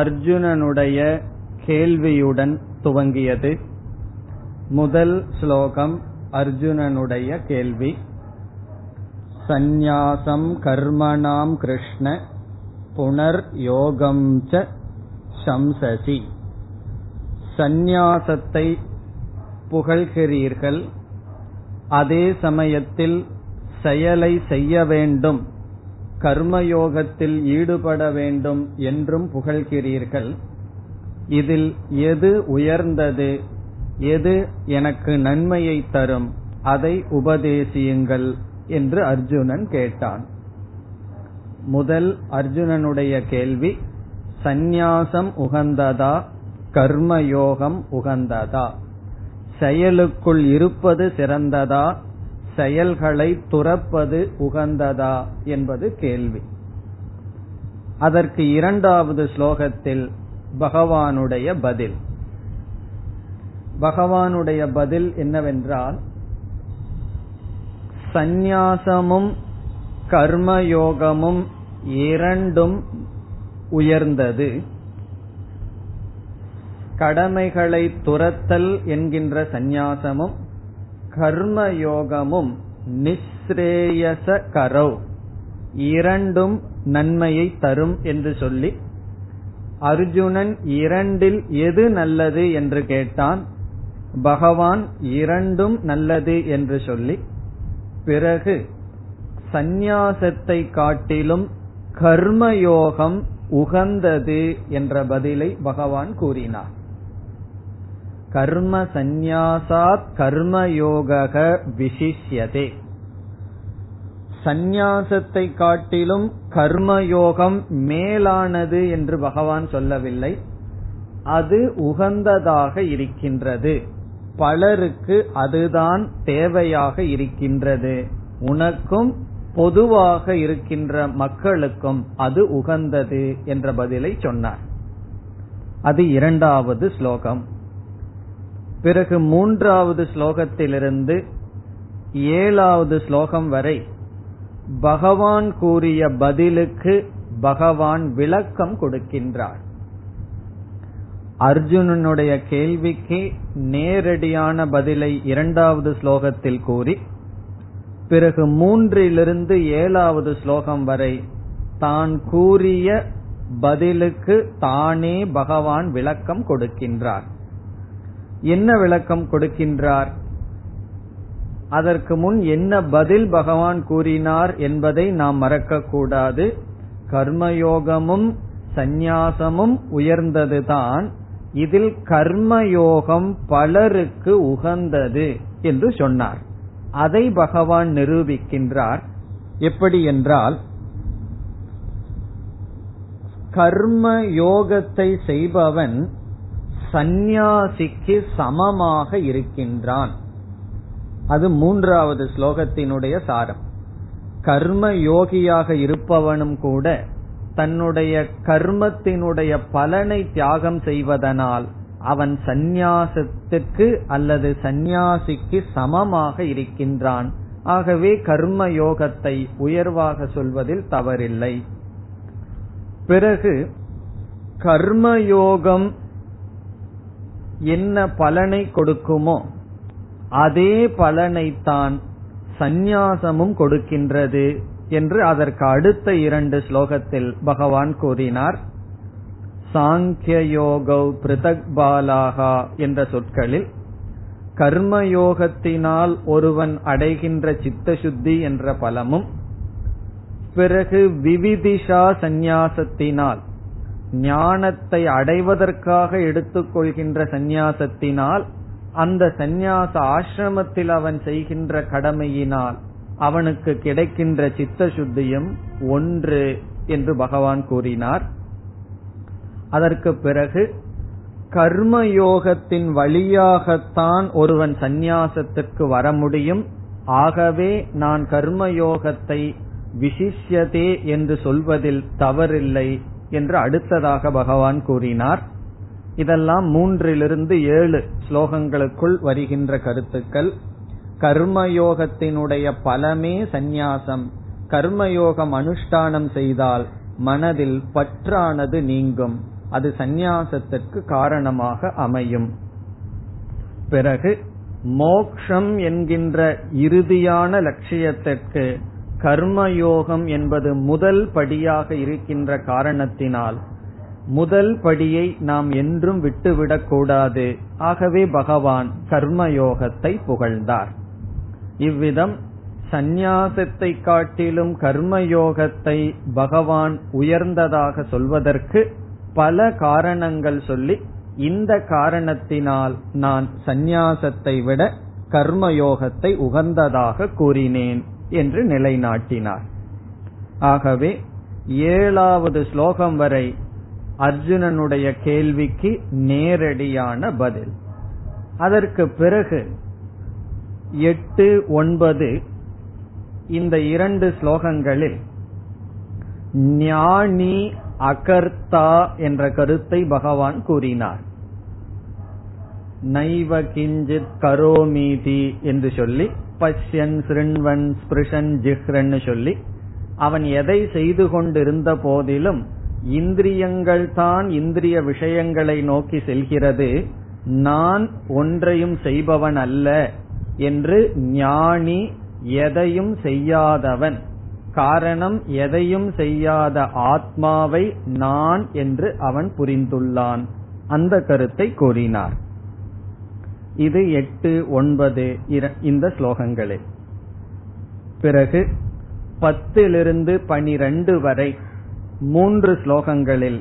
அர்ஜுனனுடைய கேள்வியுடன் துவங்கியது. முதல் ஸ்லோகம் அர்ஜுனனுடைய கேள்வி. சந்நியாசம் கர்மணாம் கிருஷ்ண புனர் யோகம் ச சம்சசி. சந்நியாசத்தை புகழ்கிறீர்கள், அதே சமயத்தில் செயலை செய்ய வேண்டும், கர்மயோகத்தில் ஈடுபட வேண்டும் என்றும் புகழ்கிறீர்கள். இதில் எது உயர்ந்தது, எது எனக்கு நன்மையை தரும், அதை உபதேசியுங்கள் என்று அர்ஜுனன் கேட்டான். முதல் அர்ஜுனனுடைய கேள்வி, சந்நியாசம் உகந்ததா கர்மயோகம் உகந்ததா? செயலுக்குள் இருப்பது சிறந்ததா, செயல்களை துறப்பது உகந்ததா என்பது கேள்வி. அதற்கு இரண்டாவது ஸ்லோகத்தில் பகவானுடைய பதில். பகவானுடைய பதில் என்னவென்றால், சந்நியாசமும் கர்மயோகமும் இரண்டும் உயர்ந்தது. கடமைகளை துறத்தல் என்கின்ற சந்நியாசமும் கர்மயோகமும் நிஸ்ரேயஸ கரௌ இரண்டும் நன்மையை தரும் என்று சொல்லி, அர்ஜுனன் இரண்டில் எது நல்லது என்று கேட்டான். பகவான் இரண்டும் நல்லது என்று சொல்லி, பிறகு சந்நியாசத்தை காட்டிலும் கர்மயோகம் உகந்தது என்ற பதிலை பகவான் கூறினார். கர்ம சந்நியாசாத் கர்மயோகக விசிஷ்யதே. சந்நியாசத்தை காட்டிலும் கர்மயோகம் மேலானது என்று பகவான் சொல்லவில்லை, அது உகந்ததாக இருக்கின்றது, பலருக்கு அதுதான் தேவையாக இருக்கின்றது, உனக்கும் பொதுவாக இருக்கின்ற மக்களுக்கும் அது உகந்தது என்ற பதிலை சொன்னார். அது இரண்டாவது ஸ்லோகம். பிறகு மூன்றாவது ஸ்லோகத்திலிருந்து ஏழாவது ஸ்லோகம் வரை பகவான் கூறிய பதிலுக்கு பகவான் விளக்கம் கொடுக்கின்றார். அர்ஜுனனுடைய கேள்விக்கு நேரடியான பதிலை இரண்டாவது ஸ்லோகத்தில் கூறி, பிறகு மூன்றிலிருந்து ஏழாவது ஸ்லோகம் வரை தான் கூறிய பதிலுக்கு தானே பகவான் விளக்கம் கொடுக்கின்றார். என்ன விளக்கம் கொடுக்கின்றார், அதற்கு முன் என்ன பதில் பகவான் கூறினார் என்பதை நாம் மறக்கக்கூடாது. கர்மயோகமும் சந்நியாசமும் உயர்ந்ததுதான், இதில் கர்மயோகம் பலருக்கு உகந்தது என்று சொன்னார். அதை பகவான் நிரூபிக்கின்றார். எப்படி என்றால், கர்மயோகத்தை செய்பவன் சந்நியாசிக்கு சமமாக இருக்கின்றான். அது மூன்றாவது ஸ்லோகத்தினுடைய சாரம். கர்மயோகியாக இருப்பவனும் கூட தன்னுடைய கர்மத்தினுடைய பலனை தியாகம் செய்வதனால் அவன் சந்நியாசத்துக்கு அல்லது சந்நியாசிக்கு சமமாக இருக்கின்றான். ஆகவே கர்மயோகத்தை உயர்வாக சொல்வதில் தவறில்லை. பிறகு கர்மயோகம் என்ன பலனை கொடுக்குமோ அதே பலனைத்தான் சந்நியாசமும் கொடுக்கின்றது என்று அதற்கு அடுத்த இரண்டு ஸ்லோகத்தில் பகவான் கூறினார். சாங்கியயோகௌ பிருதக் பாலாகா என்ற சொற்களில் கர்மயோகத்தினால் ஒருவன் அடைகின்ற சித்தசுத்தி என்ற பலமும், பிறகு விவிதிஷா சந்நியாசத்தினால் ஞானத்தை அடைவதற்காக எடுத்துக்கொள்கின்ற சந்நியாசத்தினால், அந்த சந்நியாச ஆசிரமத்தில் அவன் செய்கின்ற கடமையினால் அவனுக்கு கிடைக்கின்ற சித்தசுத்தியும் ஒன்று என்று பகவான் கூறினார். அதற்கு பிறகு கர்மயோகத்தின் வழியாகத்தான் ஒருவன் சந்நியாசத்திற்கு வர முடியும். ஆகவே நான் கர்மயோகத்தை விசிஷ்யதே என்று சொல்வதில் தவறில்லை என்று அடுத்ததாக பகவான் கூறினார். இதெல்லாம் மூன்றிலிருந்து ஏழு ஸ்லோகங்களுக்குள் வருகின்ற கருத்துக்கள். கர்மயோகத்தினுடைய பலமே சந்நியாசம். கர்மயோகம் அனுஷ்டானம் செய்தால் மனதில் பற்றானது நீங்கும், அது சந்நியாசத்திற்கு காரணமாக அமையும். பிறகு மோக்ஷம் என்கின்ற இறுதியான லட்சியத்திற்கு கர்மயோகம் என்பது முதல் படியாக இருக்கின்ற காரணத்தினால் முதல் படியை நாம் என்றும் விட்டுவிடக் கூடாது. ஆகவே பகவான் கர்மயோகத்தை புகழ்ந்தார். இவ்விதம் சந்நியாசத்தை காட்டிலும் கர்மயோகத்தை பகவான் உயர்ந்ததாக சொல்வதற்கு பல காரணங்கள் சொல்லி, இந்த காரணத்தினால் நான் சந்நியாசத்தை விட கர்மயோகத்தை உகந்ததாக கூறினேன் என்று நிலைநாட்டினார். ஆகவே 7வது ஸ்லோகம் வரை அர்ஜுனனுடைய கேள்விக்கு நேரடியான பதில். அதற்கு பிறகு 8, 9 இந்த 2 ஸ்லோகங்களில் ஞானி அகர்த்தா என்ற கருத்தை பகவான் கூறினார். நைவ கிஞ்சித் கரோமீதி என்று சொல்லி, பஷ்யன் ஸ்ருண்வன் ஸ்பிருஷன் ஜிஹ்ரன்னு சொல்லி, அவன் எதை செய்து கொண்டிருந்த போதிலும் இந்திரியங்கள் தான் இந்திரிய விஷயங்களை நோக்கி செல்கிறது, நான் ஒன்றையும் செய்பவன் அல்ல என்று ஞானி எதையும் செய்யாதவன். காரணம், எதையும் செய்யாத ஆத்மாவை நான் என்று அவன் புரிந்துள்ளான். அந்த கருத்தை கூறினார். இது 8, 9 இந்த ஸ்லோகங்களே. பிறகு 10லிருந்து 12 வரை 3 ஸ்லோகங்களில்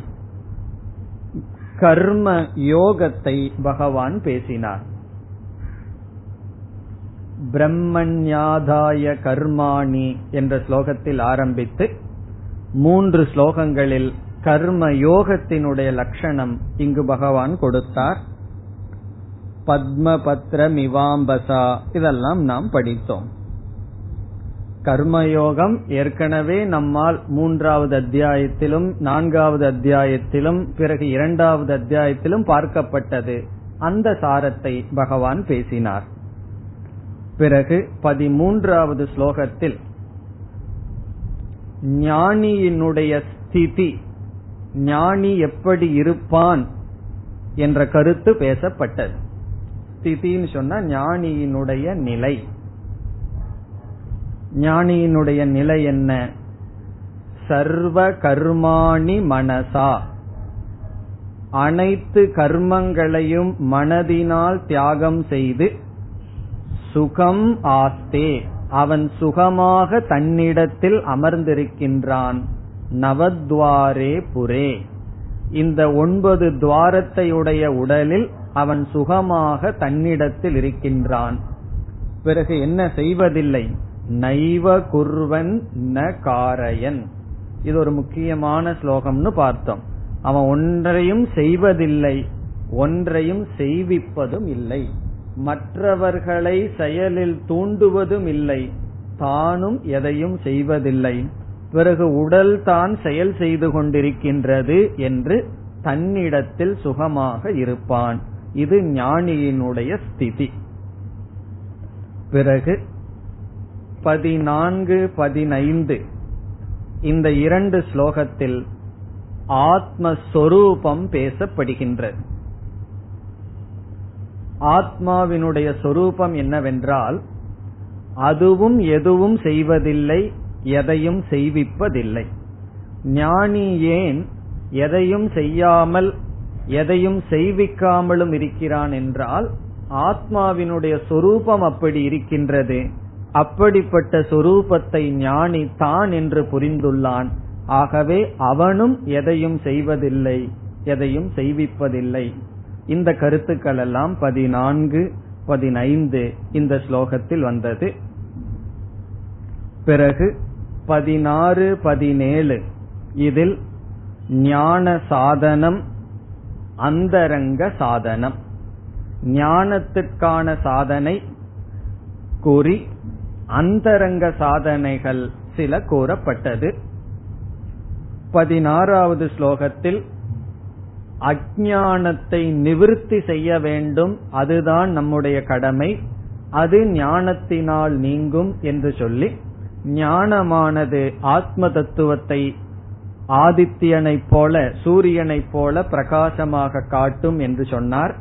கர்ம யோகத்தை பகவான் பேசினார். பிரம்மண்யாதாய கர்மாணி என்ற ஸ்லோகத்தில் ஆரம்பித்து 3 ஸ்லோகங்களில் கர்ம யோகத்தினுடைய லட்சணம் இங்கு பகவான் கொடுத்தார். பத்மபத்ர மிவாம்பசா இதெல்லாம் நாம் படித்தோம். கர்மயோகம் ஏற்கனவே நம்மால் 3வது அத்தியாயத்திலும் 4வது அத்தியாயத்திலும் பிறகு 2வது அத்தியாயத்திலும் பார்க்கப்பட்டது. அந்த சாரத்தை பகவான் பேசினார். பிறகு 13வது ஸ்லோகத்தில் ஞானியினுடைய ஸ்திதி, ஞானி எப்படி இருப்பான் என்ற கருத்து பேசப்பட்டது. ஸ்திதின்னு சொன்னா ஞானியினுடைய நிலை. ஞானியினுடைய நிலை என்ன? சர்வ கர்மாணி மனசா, அனைத்து கர்மங்களையும் மனதினால் தியாகம் செய்து சுகம் ஆஸ்தே, அவன் சுகமாக தன்னிடத்தில் அமர்ந்திருக்கின்றான். நவத்வாரே புரே, இந்த 9 துவாரத்தையுடைய உடலில் அவன் சுகமாக தன்னிடத்தில் இருக்கின்றான். பிறகு என்ன செய்வதில்லை? நைவ குர்வன் ந காரயன். இது ஒரு முக்கியமான ஸ்லோகம்னு பார்த்தோம். அவன் ஒன்றையும் செய்வதில்லை, ஒன்றையும் செய்விப்பதும் இல்லை, மற்றவர்களை செயலில் தூண்டுவதும் இல்லை, தானும் எதையும் செய்வதில்லை. பிறகு உடல் தான் செயல் செய்து கொண்டிருக்கின்றது என்று தன்னிடத்தில் சுகமாக இருப்பான். இது ஞானியினுடைய ஸ்திதி. பிறகு 14, 15 இந்த 2 ஸ்லோகத்தில் ஆத்மஸ்வரூபம் பேசப்படுகின்றது. ஆத்மாவினுடைய சொரூபம் என்னவென்றால், அதுவும் எதுவும் செய்வதில்லை, எதையும் செய்விப்பதில்லை. ஞானி ஏன் எதையும் செய்யாமல் எதையும் செய்விக்காமலும் இருக்கிறான் என்றால், ஆத்மாவினுடைய சொரூபம் அப்படி இருக்கின்றது. அப்படிப்பட்ட சொரூபத்தை ஞானி தான் என்று புரிந்துள்ளான். ஆகவே அவனும் எதையும் செய்வதில்லை, எதையும் செய்விப்பதில்லை. இந்த கருத்துக்கள் எல்லாம் 14, 15 இந்த ஸ்லோகத்தில் வந்தது. பிறகு 16, 17 இதில் ஞான சாதனம், அந்தரங்க சாதனம், ஞானத்திற்கான சாதனை கூறி அந்தரங்க சாதனைகள் சில கூறப்பட்டது. 16வது ஸ்லோகத்தில் அஞ்ஞானத்தை நிவிர்த்தி செய்ய வேண்டும், அதுதான் நம்முடைய கடமை, அது ஞானத்தினால் நீங்கும் என்று சொல்லி, ஞானமானது ஆத்ம தத்துவத்தை ஆதித்யனைப் போல, சூரியனைப் போல பிரகாசமாக காட்டும் என்று சொன்னார்.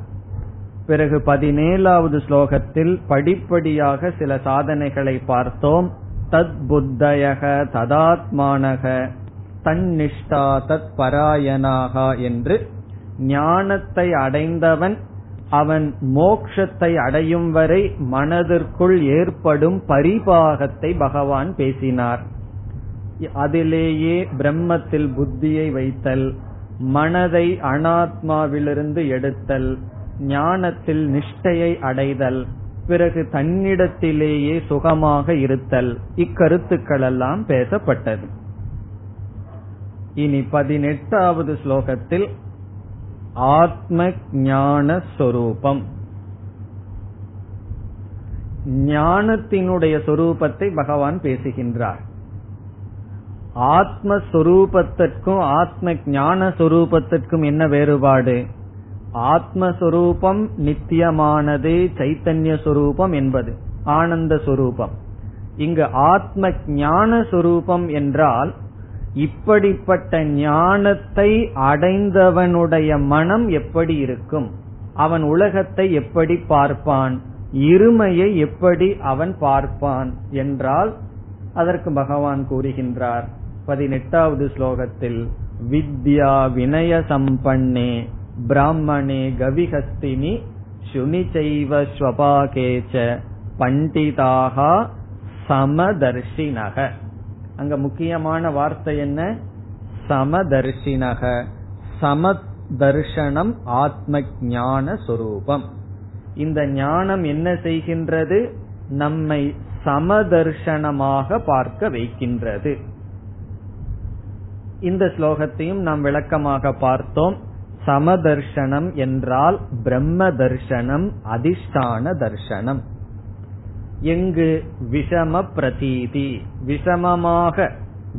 பிறகு 17வது ஸ்லோகத்தில் படிப்படியாக சில சாதனைகளை பார்த்தோம். தத் புத்தயக ததாத்மானக தன்னிஷ்டா தத் பராயணாக என்று, ஞானத்தை அடைந்தவன் அவன் மோட்சத்தை அடையும் வரை மனதிற்குள் ஏற்படும் பரிபாகத்தை பகவான் பேசினார். அதிலேயே பிரம்மத்தில் புத்தியை வைத்தல், மனதை அனாத்மாவிலிருந்து எடுத்தல், ஞானத்தில் நிஷ்டையை அடைதல், பிறகு தன்னிடத்திலேயே சுகமாக இருத்தல், இக்கருத்துக்கள் எல்லாம் பேசப்பட்டது. இனி 18வது ஸ்லோகத்தில் ஆத்ம ஞான சொரூபம், ஞானத்தினுடைய சொரூபத்தை பகவான் பேசுகின்றார். ஆத்மஸ்வரூபத்திற்கும் ஆத்ம ஞான சொரூபத்திற்கும் என்ன வேறுபாடு? ஆத்மஸ்வரூபம் நித்தியமானது, சைத்தன்ய சொரூபம் என்பது ஆனந்த சொரூபம். இங்கு ஆத்ம ஞான சொரூபம் என்றால் இப்படிப்பட்ட ஞானத்தை அடைந்தவனுடைய மனம் எப்படி இருக்கும், அவன் உலகத்தை எப்படி பார்ப்பான், இருமையை எப்படி அவன் பார்ப்பான் என்றால் அதற்கு பகவான் கூறுகின்றார் 18வது ஸ்லோகத்தில், வித்யா வினய சம்பன்னே பிராமணே கவிஹஸ்தினி சுனிச்சைவ ஸ்வபாகேச்ச பண்டிதாக சமதர்ஷினக. அங்க முக்கியமான வார்த்தை என்ன? சமதர்ஷினக. சமதர்ஷனம் ஆத்ம ஞான சொரூபம். இந்த ஞானம் என்ன செய்கின்றது? நம்மை சமதர்ஷனமாக பார்க்க வைக்கின்றது. இந்த ஸ்லோகத்தையும் நாம் விளக்கமாக பார்த்தோம். சமதர்ஷனம் என்றால் பிரம்ம தர்ஷனம், அதிஷ்டான தர்ஷனம். எங்கு விஷம பிரதீதி, விஷமமாக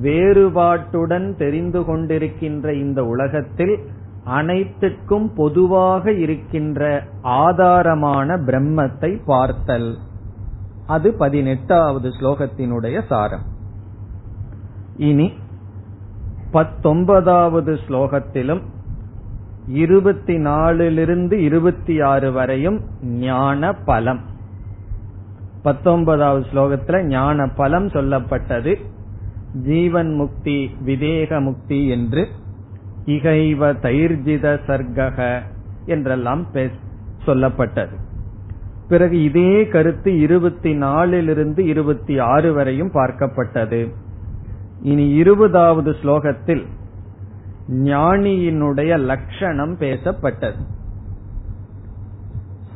வேறுபாட்டுடன் தெரிந்து கொண்டிருக்கின்ற இந்த உலகத்தில் அனைத்துக்கும் பொதுவாக இருக்கின்ற ஆதாரமான பிரம்மத்தை பார்த்தல், அது 18வது ஸ்லோகத்தினுடைய சாரம். இனி 19வது ஸ்லோகத்திலும் 24 26 வரையும் ஞான பலம். 19வது ஸ்லோகத்துல ஞான பலம் சொல்லப்பட்டது. ஜீவன் முக்தி, விதேக முக்தி என்று, இகைவ தைர்ஜித சர்க்கக என்றெல்லாம் சொல்லப்பட்டது. பிறகு இதே கருத்து 24 26 வரையும் பார்க்கப்பட்டது. இனி 20வது ஸ்லோகத்தில் ஞானியினுடைய லட்சணம் பேசப்பட்டது.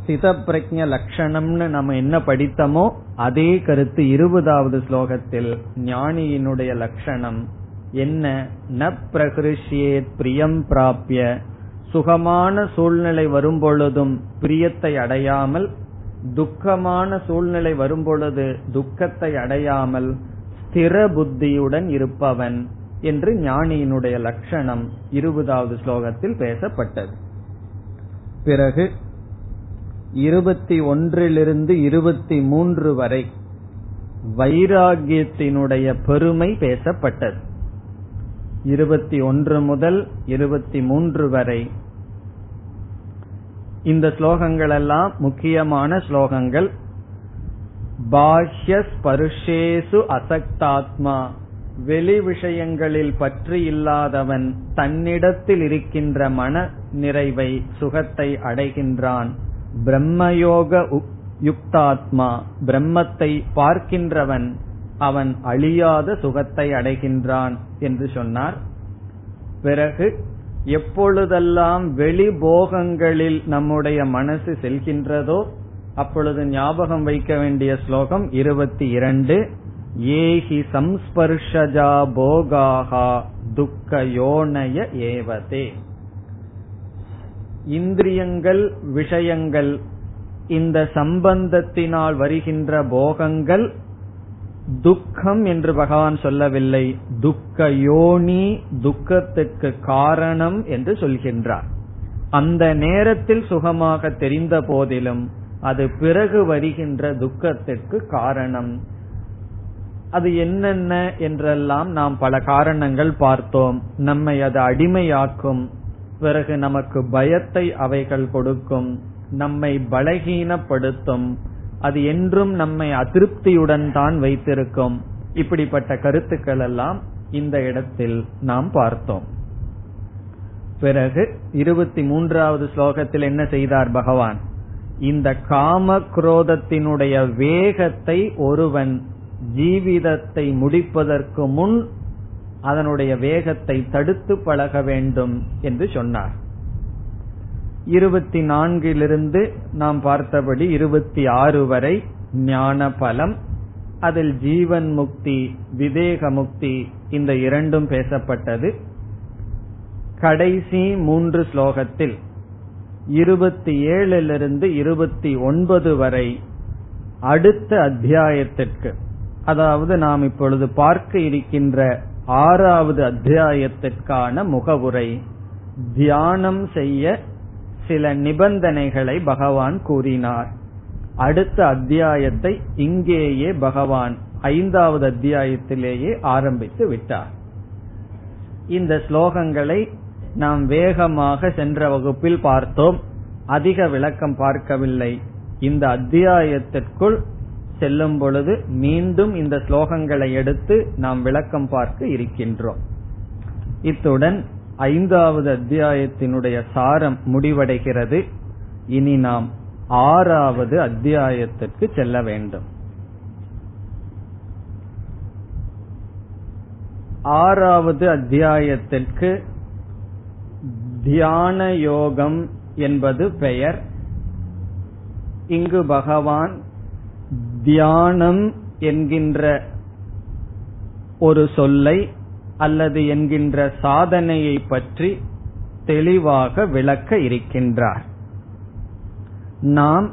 ஸ்தித பிரஜ்ஞ லட்சணம்னு நம்ம என்ன படித்தோமோ அதே கருத்து 20வது ஸ்லோகத்தில். ஞானியினுடைய லட்சணம் என்ன? ந பிரகிருஷ்யேத் பிரியம் பிராப்ய, சுகமான சூழ்நிலை வரும்பொழுதும் பிரியத்தை அடையாமல், துக்கமான சூழ்நிலை வரும்பொழுது துக்கத்தை அடையாமல் ஸ்திர புத்தியுடன் இருப்பவன் என்று ஞானியினுடைய லட்சணம் 20வது ஸ்லோகத்தில் பேசப்பட்டது. பிறகு 21 23 வரை வைராகியத்தினுடைய பெருமை பேசப்பட்டது. 21 முதல் 23 வரை இந்த ஸ்லோகங்கள் எல்லாம் முக்கியமான ஸ்லோகங்கள். பாஹ்ய ஸ்பர்ஷேசு அசக்தாத்மா, வெளி விஷயங்களில் பற்றி இல்லாதவன் தன்னிடத்தில் இருக்கின்ற மன நிறைவை, சுகத்தை அடைகின்றான். பிரம்மயோக யுக்தாத்மா, பிரம்மத்தை பார்க்கின்றவன் அவன் அழியாத சுகத்தை அடைகின்றான் என்று சொன்னார். பிறகு எப்பொழுதெல்லாம் வெளி போகங்களில் நம்முடைய மனசு செல்கின்றதோ அப்பொழுது ஞாபகம் வைக்க வேண்டிய ஸ்லோகம் 22, ஏஹி சம்ஸ்பர்ஷஜா போகாஹா துக்க யோனய ஏவதே. இந்திரியங்கள், விஷயங்கள், இந்த சம்பந்தத்தினால் வருகின்ற போகங்கள் துக்கம் என்று பகவான் சொல்லவில்லை, துக்க யோனி, துக்கத்துக்கு காரணம் என்று சொல்கின்றார். அந்த நேரத்தில் சுகமாக தெரிந்த போதிலும் அது பிறகு வருகின்ற துக்கத்திற்கு காரணம். அது என்னென்ன என்றெல்லாம் நாம் பல காரணங்கள் பார்த்தோம். நம்மை அது அடிமையாக்கும், பிறகு நமக்கு பயத்தை அவைகள் கொடுக்கும், நம்மை பலகீனப்படுத்தும், அது என்றும் நம்மை அதிருப்தியுடன் தான் வைத்திருக்கும். இப்படிப்பட்ட கருத்துக்கள் எல்லாம் இந்த இடத்தில் நாம் பார்த்தோம். பிறகு 23வது ஸ்லோகத்தில் என்ன செய்தார் பகவான்? இந்த காம குரோதத்தினுடைய வேகத்தை ஒருவன் ஜீவிதத்தை முடிப்பதற்கு முன் அதனுடைய வேகத்தை தடுத்து பழக வேண்டும் என்று சொன்னார். 24லிருந்து நாம் பார்த்தபடி 26 வரை ஞான பலம், அதில் ஜீவன் முக்தி விவேக முக்தி இந்த இரண்டும் பேசப்பட்டது. கடைசி 3 ஸ்லோகத்தில் 27லிருந்து 29 வரை அடுத்த அத்தியாயத்திற்கு, அதாவது நாம் இப்பொழுது பார்க்க இருக்கின்ற 6வது அத்தியாயத்திற்கான முகவுரை. தியானம் செய்ய சில நிபந்தனைகளை பகவான் கூறினார். அடுத்த அத்தியாயத்தை இங்கேயே பகவான் 5வது அத்தியாயத்திலேயே ஆரம்பித்து விட்டார். இந்த ஸ்லோகங்களை நாம் வேகமாக சென்ற வகுப்பில் பார்த்தோம், அதிக விளக்கம் பார்க்கவில்லை. இந்த அத்தியாயத்திற்குள் செல்லும் பொழுது மீண்டும் இந்த ஸ்லோகங்களை எடுத்து நாம் விளக்கம் பார்க்க இருக்கின்றோம். இத்துடன் 5வது அத்தியாயத்தினுடைய சாரம் முடிவடைகிறது. இனி நாம் 6வது அத்தியாயத்திற்கு செல்ல வேண்டும். 6வது அத்தியாயத்திற்கு தியான யோகம் என்பது பெயர். இங்கு பகவான் தியானம் என்கின்ற ஒரு சொல்லை அல்லது என்கின்ற சாதனையை பற்றி தெளிவாக விளக்க இருக்கின்றார். நாம்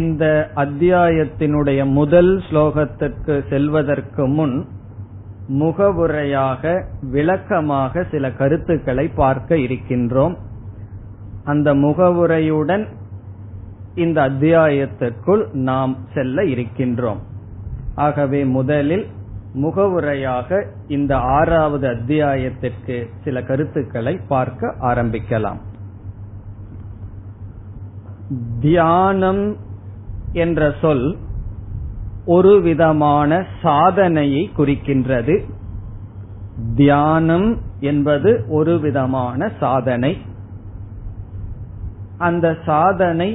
இந்த அத்தியாயத்தினுடைய முதல் ஸ்லோகத்திற்கு செல்வதற்கு முன் முகவுரையாக விளக்கமாக சில கருத்துக்களை பார்க்க இருக்கின்றோம். அந்த முகவுரையுடன் இந்த அத்தியாயத்திற்குள் நாம் செல்ல இருக்கின்றோம். ஆகவே முதலில் முகவுரையாக இந்த 6வது அத்தியாயத்திற்கு சில கருத்துக்களை பார்க்க ஆரம்பிக்கலாம். தியானம் என்ற சொல் ஒரு விதமான சாதனையை குறிக்கின்றது. தியானம் என்பது ஒரு விதமான சாதனை. அந்த சாதனை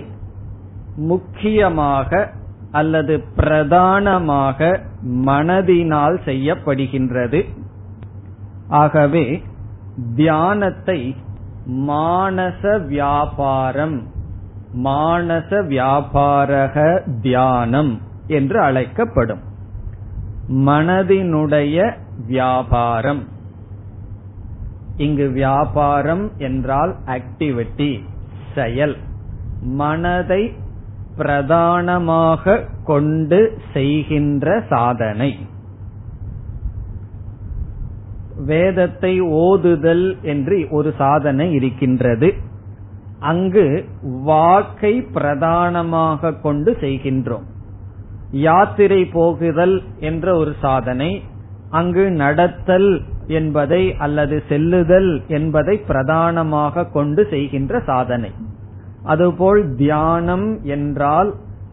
முக்கியமாக அல்லது பிரதானமாக மனதினால் செய்யப்படுகின்றது. ஆகவே தியானத்தை மானச வியாபாரம், மானச வியாபாரக தியானம் என்று அழைக்கப்படும். மனதினுடைய வியாபாரம். இங்கு வியாபாரம் என்றால் ஆக்டிவிட்டி, செயல். மனதை பிரதானமாக கொண்டு செய்கின்ற சாதனை. வேதத்தை ஓதுதல் என்று ஒரு சாதனை இருக்கின்றது. அங்கு வாக்கை பிரதானமாக கொண்டு செய்கின்றோம். யாத்திரை போகுதல் என்ற ஒரு சாதனை, அங்கு நடத்தல் என்பதை அல்லது செல்லுதல் என்பதை பிரதானமாக கொண்டு செய்கின்ற சாதனை. அதுபோல் தியானம் என்றால்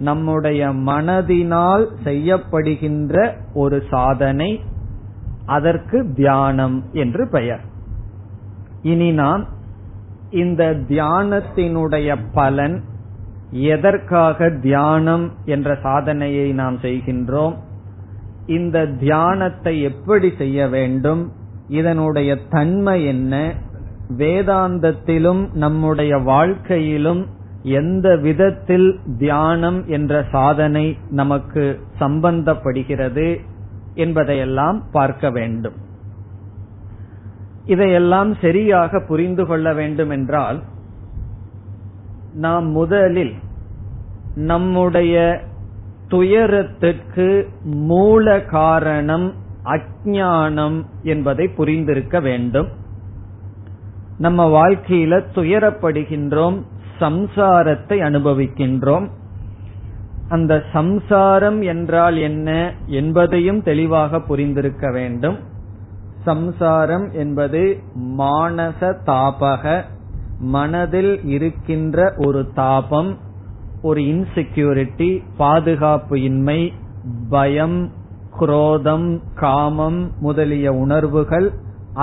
நம்முடைய மனதினால் செய்யப்படுகின்ற ஒரு சாதனை. அதற்கு தியானம் என்று பெயர். இனி நாம் இந்த தியானத்தினுடைய பலன், எதற்காக தியானம் என்ற சாதனையை நாம் செய்கின்றோம், இந்த தியானத்தை எப்படி செய்ய வேண்டும், இதனுடைய தன்மை என்ன, வேதாந்தத்திலும் நம்முடைய வாழ்க்கையிலும் எந்த விதத்தில் தியானம் என்ற சாதனை நமக்கு சம்பந்தப்படுகிறது என்பதையெல்லாம் பார்க்க வேண்டும். இதையெல்லாம் சரியாக புரிந்து கொள்ள வேண்டும் என்றால் நாம் முதலில் நம்முடைய துயரத்திற்கு மூல காரணம் அஞ்ஞானம் என்பதை புரிந்திருக்க வேண்டும். நம்ம வாழ்க்கையில துயரப்படுகின்றோம், சம்சாரத்தை அனுபவிக்கின்றோம். அந்த சம்சாரம் என்றால் என்ன என்பதையும் தெளிவாக புரிந்திருக்க வேண்டும். சம்சாரம் என்பது மானச தாபக, மனதில் இருக்கின்ற ஒரு தாபம், ஒரு இன்செக்யூரிட்டி, பாதுகாப்பு இன்மை, பயம், குரோதம், காமம் முதலிய உணர்வுகள்,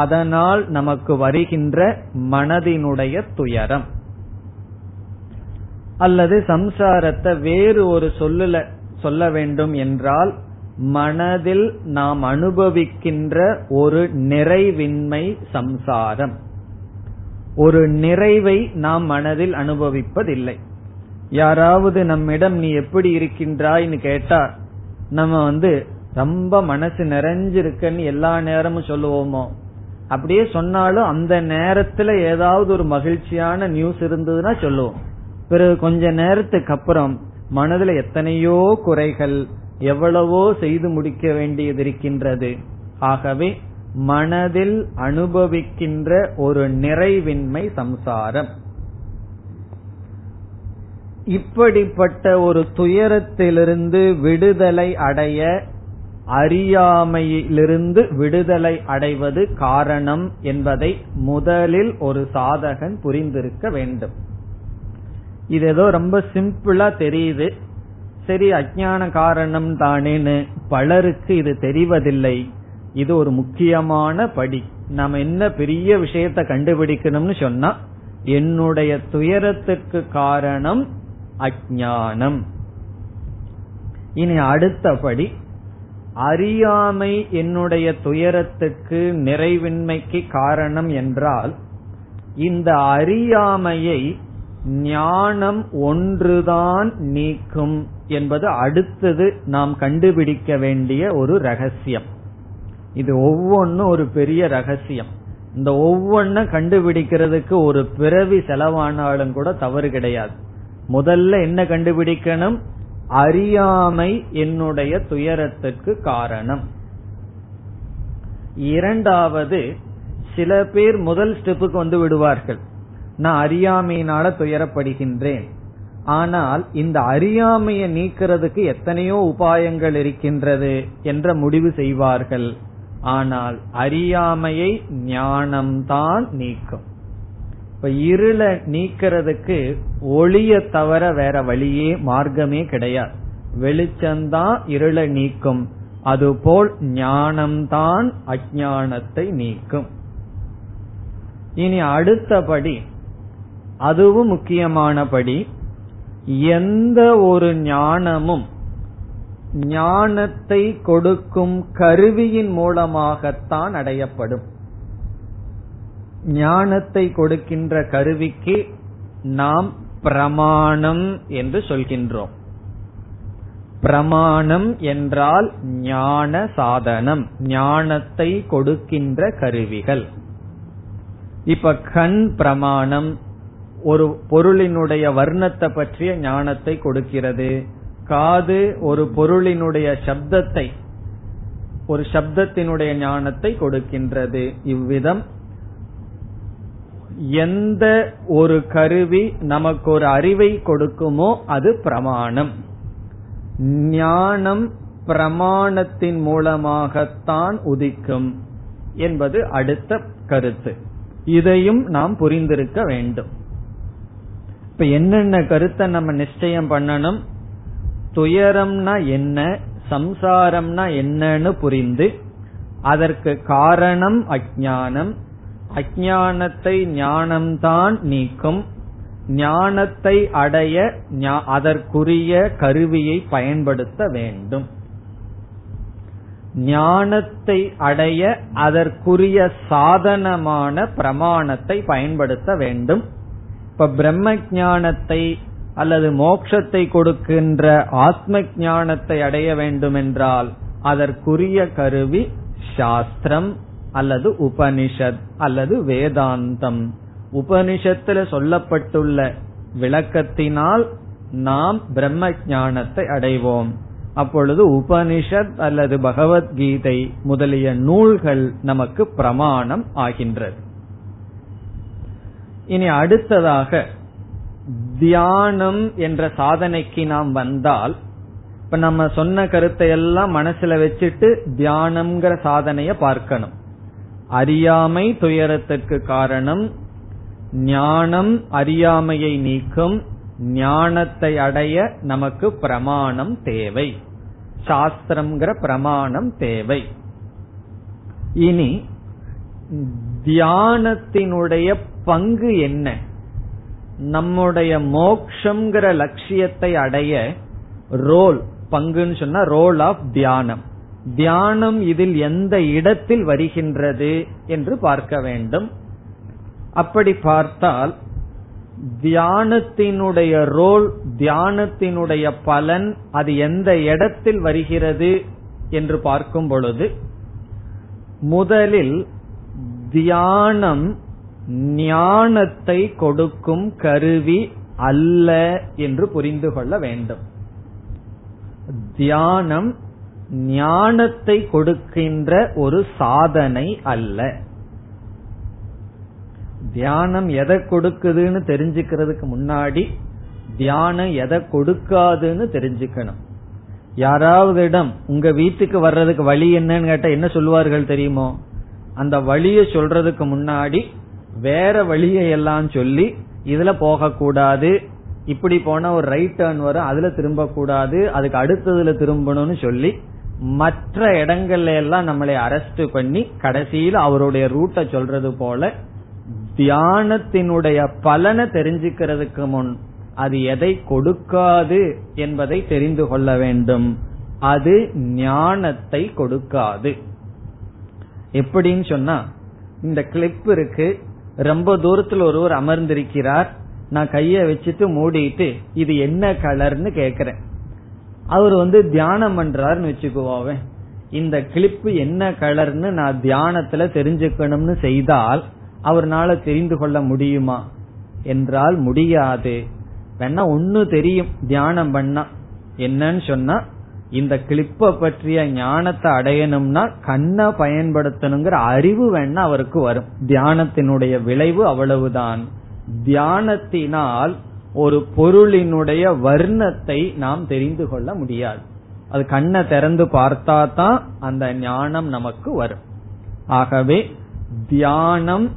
அதனால் நமக்கு வருகின்ற மனதினுடைய துயரம். அல்லது சம்சாரத்தை வேறு ஒரு சொல்லுல சொல்ல வேண்டும் என்றால், மனதில் நாம் அனுபவிக்கின்ற ஒரு நிறைவின்மை சம்சாரம். ஒரு நிறைவை நாம் மனதில் அனுபவிப்பதில்லை. யாராவது நம்மிடம் நீ எப்படி இருக்கின்றாய்ன்னு கேட்டா நம்ம ரொம்ப மனசு நிறைஞ்சிருக்குன்னு எல்லா நேரமும் சொல்லுவோமோ? அப்படியே சொன்னாலும் அந்த நேரத்துல ஏதாவது ஒரு மகிழ்ச்சியான நியூஸ் இருந்ததுன்னா சொல்லுவோம். பிறகு கொஞ்ச நேரத்துக்கு அப்புறம் மனதுல எத்தனையோ குறைகள், எவ்வளவோ செய்து முடிக்க வேண்டியது இருக்கின்றது. ஆகவே மனதில் அனுபவிக்கின்ற ஒரு நிறைவின்மை சம்சாரம். இப்படிப்பட்ட ஒரு துயரத்திலிருந்து விடுதலை அடைய, அறியாமையிலிருந்து விடுதலை அடைவது காரணம் என்பதை முதலில் ஒரு சாதகன் புரிந்திருக்க வேண்டும். இது ஏதோ ரொம்ப சிம்பிளா தெரியுது, சரி அஞ்ஞான காரணம் தானேன்னு பலருக்கு இது தெரிவதில்லை. இது ஒரு முக்கியமான படி. நாம என்ன பெரிய விஷயத்தை கண்டுபிடிக்கணும்னு சொன்னா, என்னுடைய துயரத்துக்கு காரணம் அஞ்ஞானம். இனி அடுத்தபடி, அறியாமை என்னுடைய துயரத்துக்கு நிறைவின்மைக்கு காரணம் என்றால், இந்த அறியாமையை ஞானம் ஒன்றுதான் நீக்கும் என்பது அடுத்தது நாம் கண்டுபிடிக்க வேண்டிய ஒரு ரகசியம். இது ஒவ்வொன்னும் ஒரு பெரிய ரகசியம். இந்த ஒவ்வொன்ன கண்டுபிடிக்கிறதுக்கு ஒரு பிறவி செலவானாலும் கூட தவறு கிடையாது. முதல்ல என்ன கண்டுபிடிக்கணும்? அறியாமை என்னுடைய துயரத்துக்கு காரணம். இரண்டாவது, சில பேர் முதல் ஸ்டெப்புக்கு விடுவார்கள், நான் அறியாமையினால துயரப்படுகின்றேன். ஆனால் இந்த அறியாமையை நீக்கிறதுக்கு எத்தனையோ உபாயங்கள் இருக்கின்றது என்ற முடிவு செய்வார்கள். ஆனால் அறியாமையை ஞானம்தான் நீக்கும். இப்ப இருள நீக்கிறதுக்கு ஒளிய தவிர வேற வழியே, மார்க்கமே கிடையாது. வெளிச்சம்தான் இருளை நீக்கும். அதுபோல் ஞானம்தான் அஞ்ஞானத்தை நீக்கும். இனி அடுத்தபடி, அதுவும் முக்கியமானபடி, எந்த ஒரு ஞானமும் ஞானத்தை கொடுக்கும் கருவியின் மூலமாகத்தான் அடையப்படும். ஞானத்தை கொடுக்கின்ற கருவிக்கு நாம் பிரமாணம் என்று சொல்கின்றோம். பிரமாணம் என்றால் ஞான சாதனம், ஞானத்தை கொடுக்கின்ற கருவிகள். இப்ப கண் பிரமாணம், ஒரு பொருளினுடைய வர்ணத்தை பற்றிய ஞானத்தை கொடுக்கிறது. காது ஒரு பொருளினுடைய சப்தத்தை, ஒரு சப்தத்தினுடைய ஞானத்தை கொடுக்கின்றது. இவ்விதம் எந்த ஒரு கருவி நமக்கு ஒரு அறிவை கொடுக்குமோ அது பிரமாணம். ஞானம் பிரமாணத்தின் மூலமாகத்தான் உதிக்கும் என்பது அடுத்த கருத்து. இதையும் நாம் புரிந்திருக்க வேண்டும். இப்ப என்னென்ன கருத்தை நம்ம நிச்சயம் பண்ணணும்? துயரம்னா என்ன, சம்சாரம்னா என்னன்னு புரிந்து, அதற்கு காரணம் அஞ்ஞானம், அஞ்ஞானத்தை ஞானம்தான் நீக்கும், ஞானத்தை அடைய அதற்குரிய கருவியை பயன்படுத்த வேண்டும், ஞானத்தை அடைய அதற்குரிய சாதனமான பிரமாணத்தை பயன்படுத்த வேண்டும். இப்ப பிரம்ம ஞானத்தை அல்லது மோட்சத்தை கொடுக்கின்ற ஆத்ம ஞானத்தை அடைய வேண்டும் என்றால் அதற்குரிய கருவி சாஸ்திரம் அல்லது உபனிஷத் அல்லது வேதாந்தம். உபனிஷத்துல சொல்லப்பட்டுள்ள விளக்கத்தினால் நாம் பிரம்ம ஞானத்தை அடைவோம். அப்பொழுது உபனிஷத் அல்லது பகவத்கீதை முதலிய நூல்கள் நமக்கு பிரமாணம் ஆகின்றது. இனி அடுத்ததாக, தியானம் என்ற சாதனைக்கு நாம் வந்தால் இப்ப நம்ம சொன்ன கருத்தை எல்லாம் மனசுல வச்சுட்டு தியானம்ங்கிற சாதனைய பார்க்கணும். அறியாமை துயரத்திற்கு காரணம், ஞானம் அறியாமையை நீக்கும், ஞானத்தை அடைய நமக்கு பிரமாணம் தேவை, சாஸ்திரம்ங்கிற பிரமாணம் தேவை. இனி தியானத்தினுடைய பங்கு என்ன? நம்முடைய மோக்ஷங்கிற லட்சியத்தை அடைய ரோல், பங்குன்னு சொன்னா ரோல் ஆஃப் தியானம். தியானம் இதில் எந்த இடத்தில் வருகின்றது என்று பார்க்க வேண்டும். அப்படி பார்த்தால் தியானத்தினுடைய ரோல், தியானத்தினுடைய பலன் அது எந்த இடத்தில் வருகிறது என்று பார்க்கும் பொழுது, முதலில் தியானம் ஞானத்தை கொடுக்கும் கருவி அல்ல என்று புரிந்து கொள்ள வேண்டும். தியானம் ஞானத்தை கொடுக்கின்ற ஒரு சாதனை அல்ல. தியானம் எதை கொடுக்குதுன்னு தெரிஞ்சுக்கிறதுக்கு முன்னாடி தியானம் எதை கொடுக்காதுன்னு தெரிஞ்சுக்கணும். யாராவது இடம் உங்க வீட்டுக்கு வர்றதுக்கு வழி என்னன்னு கேட்டா என்ன சொல்லுவார்கள் தெரியுமோ? அந்த வழிய சொல்றதுக்கு முன்னாடி வேற வழியை எல்லாம் சொல்லி, இதுல போக கூடாது, இப்படி போனா ஒரு ரைட் டர்ன் வரும், அதுல திரும்ப கூடாது, அதுக்கு அடுத்ததுல திரும்பணும்னு சொல்லி மற்ற இடங்கள்ல எல்லாம் நம்மளை அரெஸ்ட் பண்ணி கடைசியில அவருடைய ரூட்டை சொல்றது போல, தியானத்தினுடைய பலனை தெரிஞ்சுக்கிறதுக்கு முன் அது எதை கொடுக்காது என்பதை தெரிந்து கொள்ள வேண்டும். அது ஞானத்தை கொடுக்காது. எப்படின்னு சொன்னா, இந்த கிளிப் இருக்கு, ரொம்ப தூரத்தில் ஒருவர் அமர்ந்திருக்கிறார், நான் கைய வச்சுட்டு மூடிட்டு இது என்ன கலர்னு கேக்குறேன். அவர் தியானம் பண்றாருன்னு வச்சுக்குவாவே, இந்த கிளிப்பு என்ன கலர்னு நான் தியானத்துல தெரிஞ்சுக்கணும்னு செய்தால் அவர்னால தெரிந்து கொள்ள முடியுமா என்றால் முடியாது. வேணா ஒன்னு தெரியும் தியானம் பண்ணா, என்னன்னு சொன்னா இந்த கிளிப்ப பற்றிய ஞானத்தை அடையணும்னா கண்ணை பயன்படுத்தணுங்கிற அறிவு வேணா அவருக்கு வரும். தியானத்தினுடைய விளைவு அவ்வளவுதான். தியானத்தினால் ஒரு பொருளினுடைய வர்ணத்தை நாம் தெரிந்து கொள்ள முடியாது. அது கண்ணை திறந்து பார்த்தா தான் அந்த ஞானம் நமக்கு வரும். ஆகவே தியானம்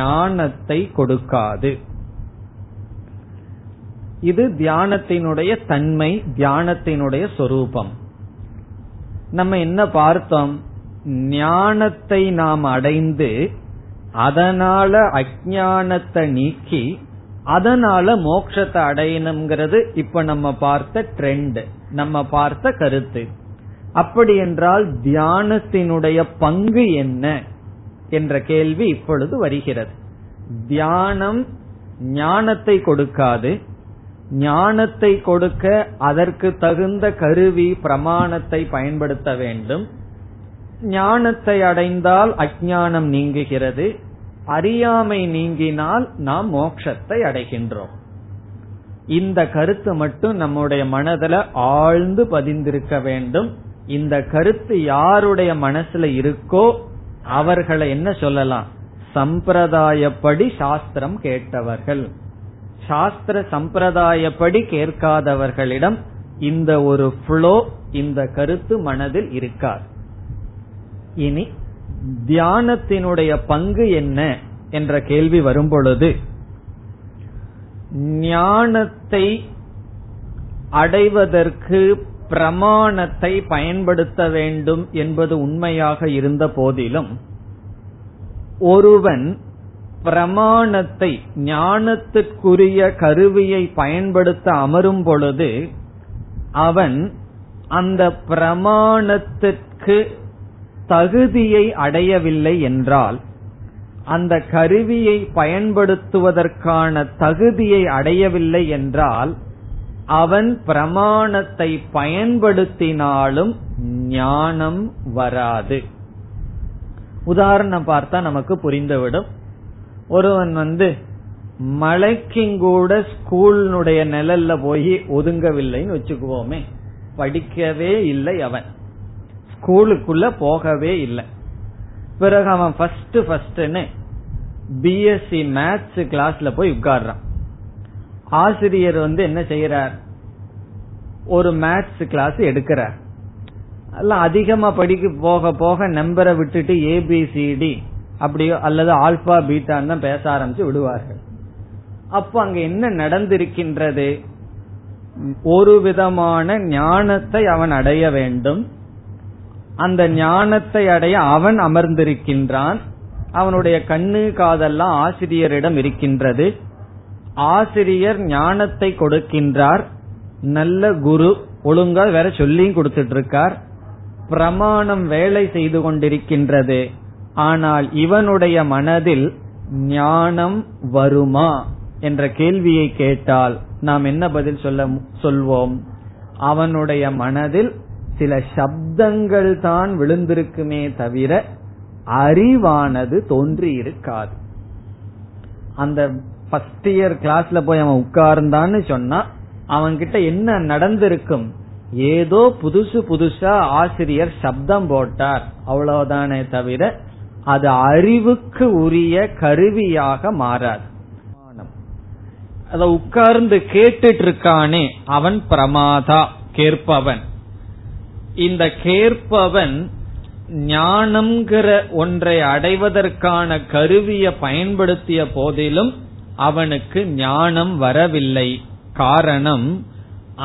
ஞானத்தை கொடுக்காது. இது தியானத்தினுடைய தன்மை, தியானத்தினுடைய சொரூபம். நம்ம என்ன பார்த்தோம்? ஞானத்தை நாம் அடைந்து அதனால அஞ்ஞானத்தை நீக்கி அதனால மோட்சத்தை அடையணுங்கிறது இப்ப நம்ம பார்த்த ட்ரெண்ட், நம்ம பார்த்த கருத்து. அப்படி என்றால் தியானத்தினுடைய பங்கு என்ன என்ற கேள்வி இப்பொழுது வருகிறது. தியானம் ஞானத்தை கொடுக்காது. ஞானத்தை கொடுக்க அதற்கு தகுந்த கருவி பிரமாணத்தை பயன்படுத்த வேண்டும். ஞானத்தை அடைந்தால் அஞ்ஞானம் நீங்குகிறது, அறியாமை நீங்கினால் நாம் மோட்சத்தை அடைகின்றோம். இந்த கருத்து மட்டும் நம்முடைய மனதில் ஆழ்ந்து பதிந்திருக்க வேண்டும். இந்த கருத்து யாருடைய மனசுல இருக்கோ அவர்களை என்ன சொல்லலாம்? சம்பிரதாயப்படி சாஸ்திரம் கேட்டவர்கள். சாஸ்திர சம்பிரதாயப்படி கேட்காதவர்களிடம் இந்த ஒரு ஃப்ளோ, இந்த கருத்து மனதில் இருக்கார். இனி தியானத்தினுடைய பங்கு என்ன என்ற கேள்வி வரும்பொழுது, ஞானத்தை அடைவதற்கு பிரமாணத்தை பயன்படுத்த வேண்டும் என்பது உண்மையாக இருந்த போதிலும், ஒருவன் பிரமாணத்தை ஞானத்திற்குரிய கருவியை பயன்படுத்த அமரும் பொழுது அவன் அந்த பிரமாணத்திற்கு தகுதியை அடையவில்லை என்றால், அந்த கருவியை பயன்படுத்துவதற்கான தகுதியை அடையவில்லை என்றால் அவன் பிரமாணத்தை பயன்படுத்தினாலும் ஞானம் வராது. உதாரணம் பார்த்தா நமக்கு புரிந்துவிடும். ஒருவன் மலைக்குங்கூட ஸ்கூலினுடைய நிழல்ல போய் ஒதுங்கவில்லைன்னு வச்சுக்குவோமே, படிக்கவே இல்லை, அவன் ஸ்கூலுக்குள்ள போகவே இல்லை. பிறகு அவன் ஃபர்ஸ்ட்னு பிஎஸ்சி மேத்ஸ் கிளாஸ்ல போய் உட்கார்றான். ஆசிரியர் என்ன செய்யறார்? ஒரு மேத்ஸ் கிளாஸ் எடுக்கிறார். அதிகமா படிக்க போக போக நம்பரை விட்டுட்டு ஏபிசிடி அப்படியோ அல்லது ஆல்பா பீட்டான்னு தான் பேச ஆரம்பிச்சு விடுவார்கள். அப்ப அங்க என்ன நடந்திருக்கின்றது? ஒரு விதமான ஞானத்தை அவன் அடைய வேண்டும். அந்த ஞானத்தை அடைய அவன் அமர்ந்திருக்கின்றான். அவனுடைய கண்ணு காதெல்லாம் ஆசிரியரிடம் இருக்கின்றது. ஆசிரியர் ஞானத்தை கொடுக்கின்றார். நல்ல குரு, ஒழுங்கா வேற சொல்லியும் கொடுத்துட்டு இருக்கார். பிரமாணம் வேலை செய்து கொண்டிருக்கின்றது. ஆனால் இவனுடைய மனதில் ஞானம் வருமா என்ற கேள்வியை கேட்டால் நாம் என்ன பதில் சொல்வோம்? அவனுடைய மனதில் சில சப்தங்கள் தான் விழுந்திருக்குமே தவிர அறிவானது தோன்றி இருக்காது. அந்த ஃபர்ஸ்ட் இயர் கிளாஸ்ல போய் அவன் உட்கார்ந்தான்னு சொன்னா அவன்கிட்ட என்ன நடந்திருக்கும்? ஏதோ புதுசு புதுசா ஆசிரியர் சப்தம் போட்டார், அவ்வளவுதானே தவிர அது அறிவுக்கு உரிய கருவியாக மாறாது. அத உட்கார்ந்து கேட்டுட்டு இருக்கானே அவன் பிரமாதா, கேட்பவன். இந்த கேட்பவன் ஞானம்ங்கிற ஒன்றை அடைவதற்கான கருவியை பயன்படுத்திய போதிலும் அவனுக்கு ஞானம் வரவில்லை. காரணம்,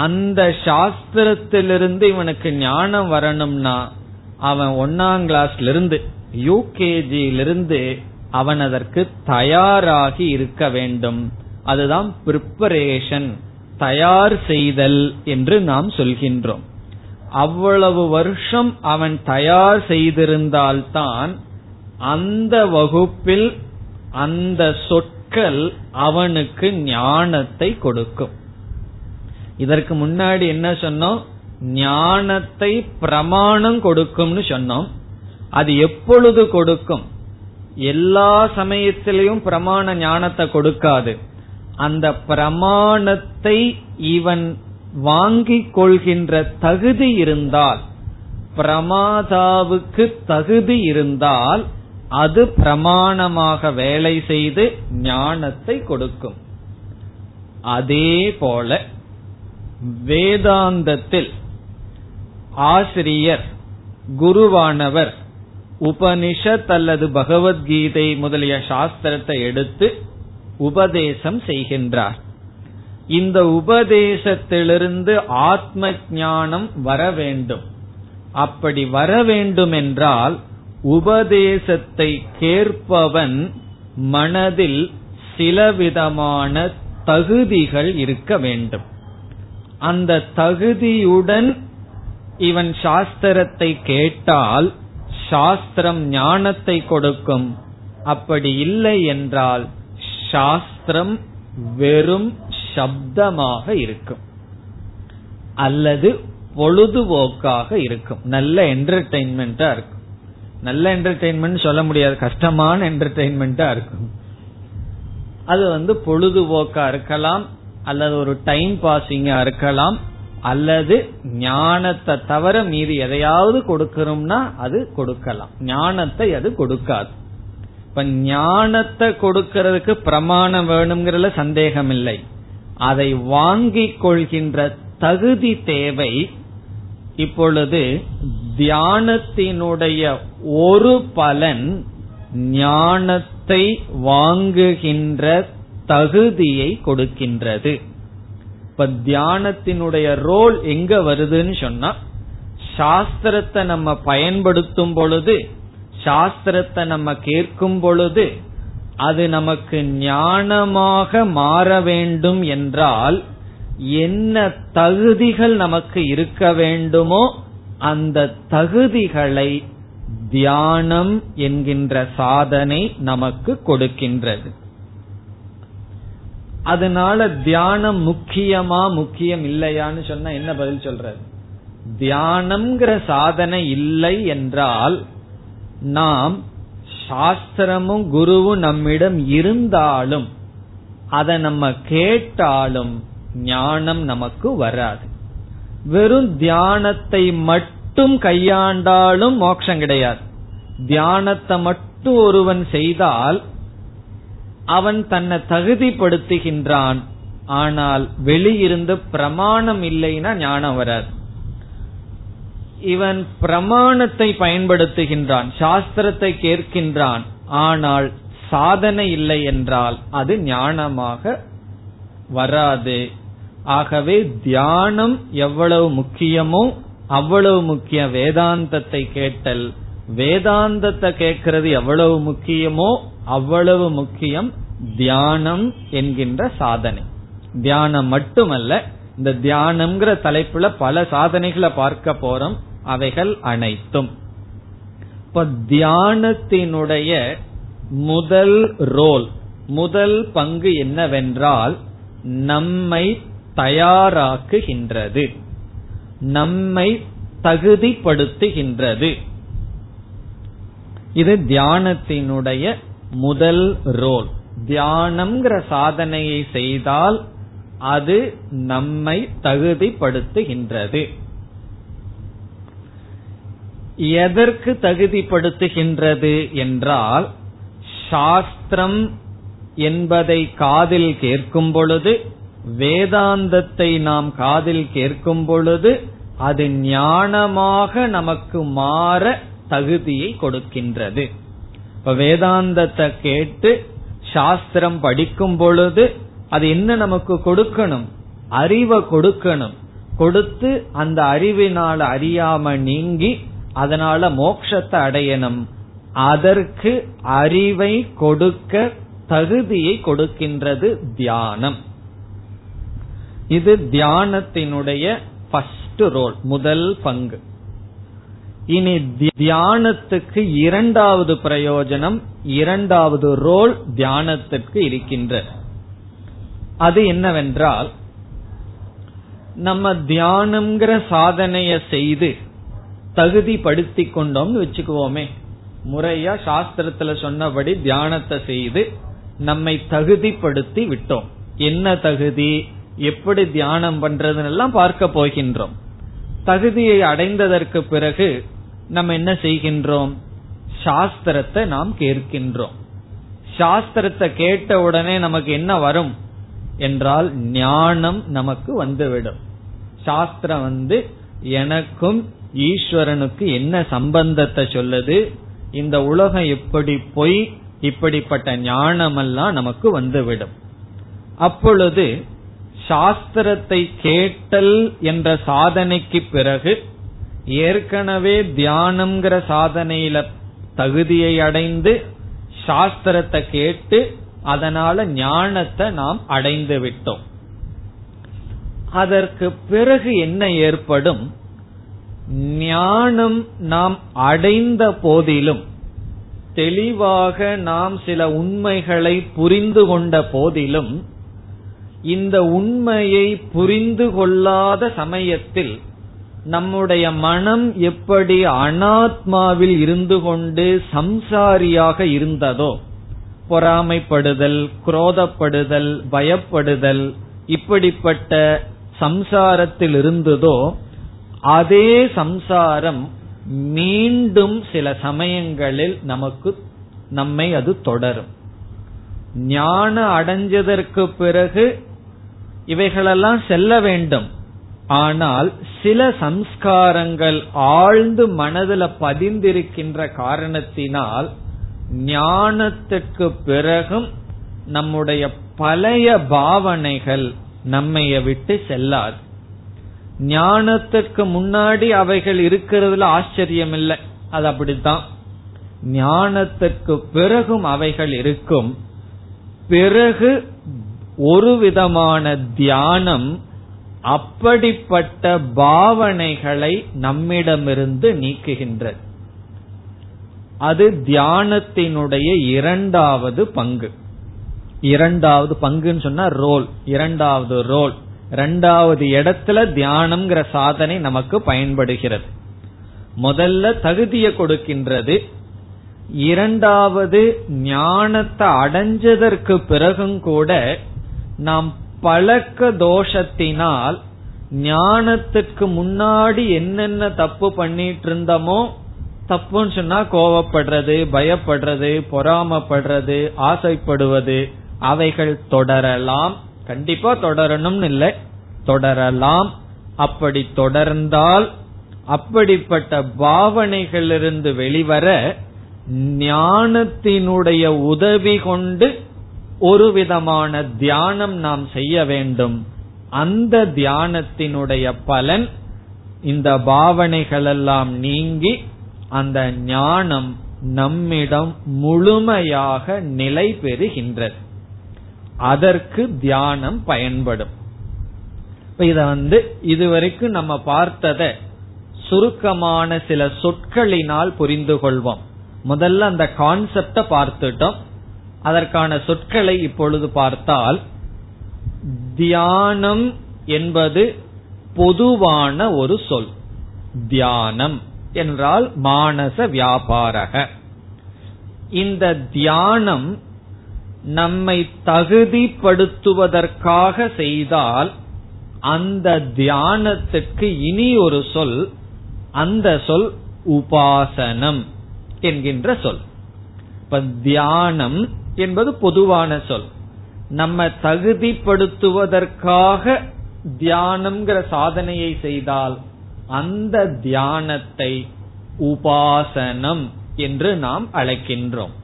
அந்த சாஸ்திரத்திலிருந்து இவனுக்கு ஞானம் வரணும்னா அவன் ஒன்னாம் கிளாஸ்ல இருந்து, யூகேஜியிலிருந்து அவன் அதற்கு தயாராகி இருக்க வேண்டும். அதுதான் பிரிப்பரேஷன், தயார் செய்தல் என்று நாம் சொல்கின்றோம். அவ்வளவு வருஷம் அவன் தயார் செய்திருந்தால்தான் அந்த வகுப்பில் அந்த சொற்கள் அவனுக்கு ஞானத்தை கொடுக்கும். இதற்கு முன்னாடி என்ன சொன்னோம்? ஞானத்தை பிரமாணம் கொடுக்கும்னு சொன்னோம். அது எப்பொழுது கொடுக்கும்? எல்லா சமயத்திலையும் பிரமாண ஞானத்தை கொடுக்காது. அந்த பிரமாணத்தை இவன் வாங்கிக் கொள்கின்ற தகுதி இருந்தால், பிரமாதாவுக்கு தகுதி இருந்தால், அது பிரமாணமாக வேலை செய்து ஞானத்தை கொடுக்கும். அதே போல வேதாந்தத்தில் ஆசிரியர் குருவானவர் உபனிஷத் அல்லது பகவத்கீதை முதலிய சாஸ்திரத்தை எடுத்து உபதேசம் செய்கின்றார். இந்த உபதேசத்திலிருந்து ஆத்ம ஞானம் வர வேண்டும். அப்படி வர வேண்டும் என்றால் உபதேசத்தை கேட்பவன் மனதில் சிலவிதமான தகுதிகள் இருக்க வேண்டும். அந்த தகுதியுடன் இவன் சாஸ்திரத்தை கேட்டால் சாஸ்திரம் ஞானத்தை கொடுக்கும். அப்படி இல்லை என்றால் சாஸ்திரம் வெறும் சப்தமாக இருக்கும் அல்லது பொழுதுபோக்காக இருக்கும். நல்ல என்டர்டெயின்மெண்டா இருக்கும். நல்ல என்டர்டெயின்மெண்ட் சொல்ல முடியாது, கஷ்டமான என்டர்டெயின்மெண்டா இருக்கும். அது பொழுதுபோக்கா இருக்கலாம் அல்லது ஒரு டைம் பாசிங்கா இருக்கலாம் அல்லது ஞானத்தை தவிர மீறி எதையாவது கொடுக்கணும்னா அது கொடுக்கலாம். ஞானத்தை அது கொடுக்காது. இப்ப ஞானத்தை கொடுக்கறதுக்கு பிரமாணம் வேணும்ங்கிறதுல சந்தேகம் இல்லை. அதை வாங்கிக் கொள்கின்ற தகுதி தேவை. இப்பொழுது தியானத்தினுடைய ஒரு பலன் ஞானத்தை வாங்குகின்ற தகுதியை கொடுக்கின்றது. இப்ப தியானத்தினுடைய ரோல் எங்க வருதுன்னு சொன்னா, சாஸ்திரத்தை நம்ம பயன்படுத்தும் பொழுது, சாஸ்திரத்தை நம்ம கேட்கும் பொழுது அது நமக்கு ஞானமாக மாற வேண்டும் என்றால் என்ன தகுதிகள் நமக்கு இருக்க வேண்டுமோ அந்த தகுதிகளை தியானம் என்கின்ற சாதனை நமக்கு கொடுக்கின்றது. அதனால தியானம் முக்கியமா முக்கியம் இல்லையான்னு சொன்னா என்ன பதில் சொல்றது? தியானம்ங்கிற சாதனை இல்லை என்றால் நாம் சாஸ்திரமும் குருவும் நம்மிடம் இருந்தாலும் அதை நம்ம கேட்டாலும் ஞானம் நமக்கு வராது. வெறும் தியானத்தை மட்டும் கையாண்டாலும் மோட்சம் கிடையாது. தியானத்தை மட்டும் ஒருவன் செய்தால் அவன் தன்னை தகுதிப்படுத்துகின்றான். ஆனால் வெளியிருந்து பிரமாணம் இல்லைன்னா ஞானம் வராது. இவன் பிரமாணத்தை பயன்படுத்துகின்றான், சாஸ்திரத்தை கேட்கின்றான், ஆனால் சாதனை இல்லை என்றால் அது ஞானமாக வராது. ஆகவே தியானம் எவ்வளவு முக்கியமோ அவ்வளவு முக்கிய வேதாந்தத்தை கேட்டல், வேதாந்தத்தை கேட்கிறது எவ்வளவு முக்கியமோ அவ்வளவு முக்கியம் தியானம் என்கின்ற சாதனை. தியானம் மட்டுமல்ல, இந்த தியானம்ங்கிற தலைப்புல பல சாதனைகளை பார்க்க போறோம், அவைகள் அனைத்தும். இப்ப தியானத்தினுடைய முதல் ரோல், முதல் பங்கு என்னவென்றால் நம்மை தயாராக்குகின்றது, நம்மை தகுதிப்படுத்துகின்றது. இது தியானத்தினுடைய முதல் ரோல். தியானம்ங்கிற சாதனையை செய்தால் அது நம்மை தகுதிப்படுத்துகின்றது. எதற்கு தகுதிப்படுத்துகின்றது என்றால், சாஸ்திரம் என்பதை காதில் கேட்கும் பொழுது, வேதாந்தத்தை நாம் காதில் கேட்கும் பொழுது அது ஞானமாக நமக்கு மாற தகுதியை கொடுக்கின்றது. இப்ப வேதாந்தத்தை கேட்டு சாஸ்திரம் படிக்கும் பொழுது அது என்ன நமக்கு கொடுக்கணும்? அறிவை கொடுக்கணும். கொடுத்து அந்த அறிவினால அறியாம நீங்கி அதனால மோட்சத்தை அடையணும். அதற்கு அறிவை கொடுக்க தகுதியை கொடுக்கின்றது தியானம். இது தியானத்தினுடைய ஃபர்ஸ்ட் ரோல், முதல் பங்கு. இனி தியானத்துக்கு இரண்டாவது பிரயோஜனம், இரண்டாவது ரோல் தியானத்திற்கு இருக்கின்ற அது என்னவென்றால், நம்ம தியானம்ங்கிற சாதனைய செய்து தகுதிப்படுத்தி கொண்டோம்னு வச்சுக்குவோமே, முறையா சாஸ்திரத்துல சொன்னபடி தியானத்தை செய்து நம்மை தகுதிப்படுத்தி விட்டோம். என்ன தகுதி, எப்படி தியானம் பண்றதுன்னு எல்லாம் பார்க்க போகின்றோம். தகுதியை அடைந்ததற்கு பிறகு நம்ம என்ன செய்கின்றோம்? சாஸ்திரத்தை நாம் கேட்கின்றோம். சாஸ்திரத்தை கேட்ட உடனே நமக்கு என்ன வரும் என்றால் ஞானம் நமக்கு வந்துவிடும். சாஸ்திரம் எனக்கும் ஈஸ்வரனுக்கு என்ன சம்பந்தத்தை சொல்லுது, இந்த உலகம் எப்படி போய், இப்படிப்பட்ட ஞானமெல்லாம் நமக்கு வந்துவிடும். அப்பொழுது சாஸ்திரத்தை கேட்டல் என்ற சாதனைக்கு பிறகு ஏற்கனவே தியானம்ங்கிற சாதனையில தகுதியை அடைந்து சாஸ்திரத்தை கேட்டு அதனால ஞானத்தை நாம் அடைந்து விட்டோம். அதற்கு பிறகு என்ன ஏற்படும்? ஞானம் நாம் அடைந்த போதிலும், தெளிவாக நாம் சில உண்மைகளை புரிந்து கொண்ட போதிலும், இந்த உண்மையை புரிந்து கொள்ளாத சமயத்தில் நம்முடைய மனம் எப்படி அனாத்மாவில் இருந்து கொண்டு சம்சாரியாக இருந்ததோ, பொறாமைப்படுதல், குரோதப்படுதல், பயப்படுதல், இப்படிப்பட்ட சம்சாரத்தில் இருந்ததோ, அதே சம்சாரம் மீண்டும் சில சமயங்களில் நம்மை அது தொடரும். ஞானம் அடைஞ்சதற்கு பிறகு இவைகளெல்லாம் செல்ல வேண்டும். ஆனால் சில சம்ஸ்காரங்கள் ஆழ்ந்து மனதில் பதிந்திருக்கின்ற காரணத்தினால் ஞானத்துக்கு பிறகும் நம்முடைய பழைய பாவனைகள் நம்மைய விட்டு செல்லாது. ஞானத்துக்கு முன்னாடி அவைகள் இருக்கிறதுல ஆச்சரியம் இல்லை, அது அப்படித்தான். ஞானத்துக்கு பிறகும் அவைகள் இருக்கும். பிறகு ஒரு விதமான தியானம் அப்படிப்பட்ட பாவனைகளை நம்மிடமிருந்து நீக்குகின்றது. அது தியானத்தினுடைய இரண்டாவது பங்கு. இரண்டாவது பங்குன்னு சொன்னா ரோல், இரண்டாவது ரோல், இரண்டாவது இடத்துல தியானம்ங்கிற சாதனை நமக்கு பயன்படுகிறது. முதல்ல தகுதியை கொடுக்கின்றது, இரண்டாவது ஞானத்தை அடைஞ்சதற்கு பிறகும் கூட நாம் பழக்க தோஷத்தினால் ஞானத்துக்கு முன்னாடி என்னென்ன தப்பு பண்ணிட்டு இருந்தோமோ, தப்புன்னு சொன்னா கோவப்படுறது, பயப்படுறது, பொறாமப்படுறது, ஆசைப்படுவது, அவைகள் தொடரலாம். கண்டிப்பா தொடரணும் இல்ல, தொடரலாம். அப்படி தொடர்ந்தால் அப்படிப்பட்ட பாவனைகளிலிருந்து வெளிவர ஞானத்தினுடைய உதவி கொண்டு ஒரு விதமான தியானம் நாம் செய்ய வேண்டும். அந்த தியானத்தினுடைய பலன் இந்த பாவனைகளெல்லாம் நீங்கி அந்த ஞானம் நம்மிடம் முழுமையாக நிலை பெறுகின்றது. அதற்கு தியானம் பயன்படும். இத இதுவரைக்கும் நம்ம பார்த்தத சுருக்கமான சில சொற்களினால் புரிந்து கொள்வோம். முதல்ல அந்த கான்செப்ட பார்த்துட்டோம், அதற்கான சொற்களை இப்பொழுது பார்த்தால், தியானம் என்பது பொதுவான ஒரு சொல். தியானம் என்றால் மானச வியாபாரக. இந்த தியானம் நம்மை தகுதிப்படுத்துவதற்காக செய்தால் அந்த தியானத்துக்கு இனி ஒரு சொல், அந்த சொல் உபாசனம் என்கின்ற சொல். இப்ப தியானம் என்பது பொதுவான சொல். நம்ம தகுதிப்படுத்துவதற்காக தியானம்ங்கிற சாதனையை செய்தால் அந்த தியானத்தை உபாசனம் என்று நாம் அழைக்கின்றோம்.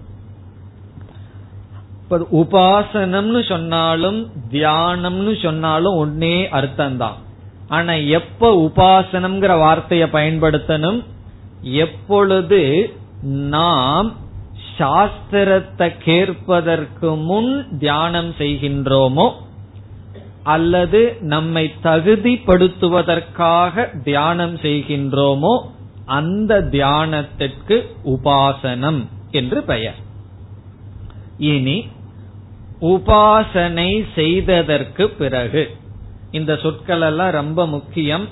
உபாசனம்னு சொன்னாலும் தியானம்னு சொன்னாலும் ஒன்னே அர்த்தம்தான். ஆனா எப்ப உபாசனம்ங்கிற வார்த்தையை பயன்படுத்தணும்? எப்பொழுது நாம் சாஸ்திரத்தை கேட்பதற்கு முன் தியானம் செய்கின்றோமோ, அல்லது நம்மை தகுதிப்படுத்துவதற்காக தியானம் செய்கின்றோமோ, அந்த தியானத்திற்கு உபாசனம் என்று பெயர். இனி உபாசனை செய்ததற்கு பிறகு, இந்த சொற்கள் எல்லாம் ரொம்ப முக்கியம்.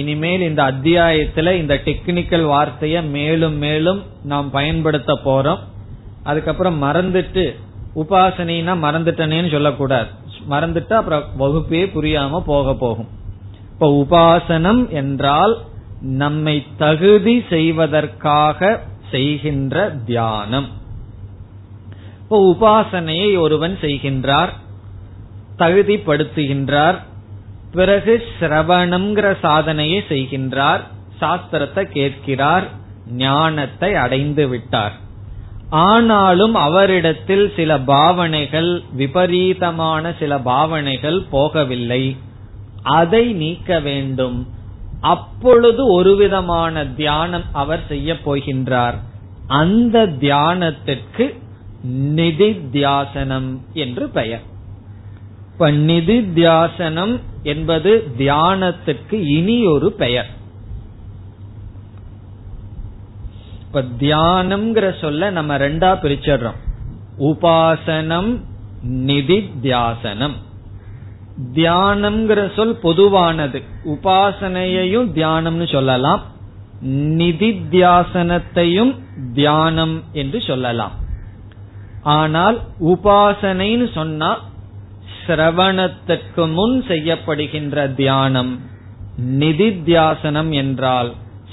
இனிமேல் இந்த அத்தியாயத்துல இந்த டெக்னிக்கல் வார்த்தைய மேலும் மேலும் நாம் பயன்படுத்த போறோம். அதுக்கப்புறம் மறந்துட்டு உபாசனைனா மறந்துட்டனேன்னு சொல்லக்கூடாது. மறந்துட்டு அப்புறம் வகுப்பே புரியாம போக போகும். இப்ப உபாசனம் என்றால் நம்மை தகுதி செய்வதற்காக செய்கின்ற தியானம். இப்ப உபாசனையை ஒருவன் செய்கின்றார், தகுதிப்படுத்துகின்றார். பிறகு சிரவணம்ங்கிற சாதனையை செய்கின்றார், சாஸ்திரத்தை கேட்கிறார், ஞானத்தை அடைந்து விட்டார். ஆனாலும் அவரிடத்தில் சில பாவனைகள், விபரீதமான சில பாவனைகள் போகவில்லை. அதை நீக்க வேண்டும். அப்பொழுது ஒருவிதமான தியானம் அவர் செய்ய போகின்றார். அந்த தியானத்திற்கு நிதித்தியாசனம் என்று பெயர். இப்ப நிதித்தியாசனம் என்பது தியானத்துக்கு இனி ஒரு பெயர். இப்ப தியானம்ங்கிற சொல்ல நம்ம ரெண்டா பிரிச்சிடறோம், உபாசனம், நிதித்தியாசனம். தியானம்ங்கிற சொல் பொதுவானது, உபாசனையையும் தியானம்னு சொல்லலாம், நிதித்தியாசனத்தையும் தியானம் என்று சொல்லலாம். ஆனால் உபாசனைன்னு சொன்னா சிரவணத்திற்கு முன் செய்யப்படுகின்ற தியானம். நிதித்தியாசனம் என்றால்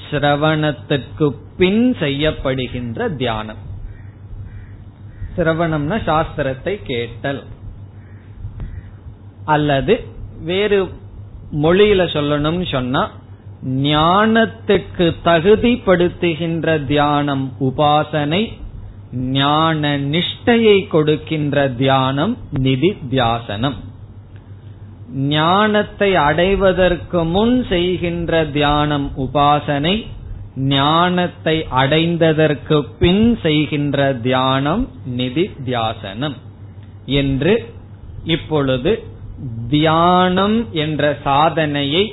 சிரவணத்திற்கு பின் செய்யப்படுகின்ற தியானம். சிரவணம்னா சாஸ்திரத்தை கேட்டல், அல்லது வேறு மொழியில சொல்லணும்னு சொன்னா ஞானத்துக்கு தகுதிப்படுத்துகின்ற தியானம் உபாசனை, ஞான நிஷ்டையை கொடுக்கின்ற தியானம் நிதித்தியாசனம். ஞானத்தை அடைவதற்கு முன் செய்கின்ற தியானம் உபாசனை, ஞானத்தை அடைந்ததற்கு பின் செய்கின்ற தியானம் நிதித்தியாசனம் என்று இப்பொழுது தியானம் என்ற சாதனையை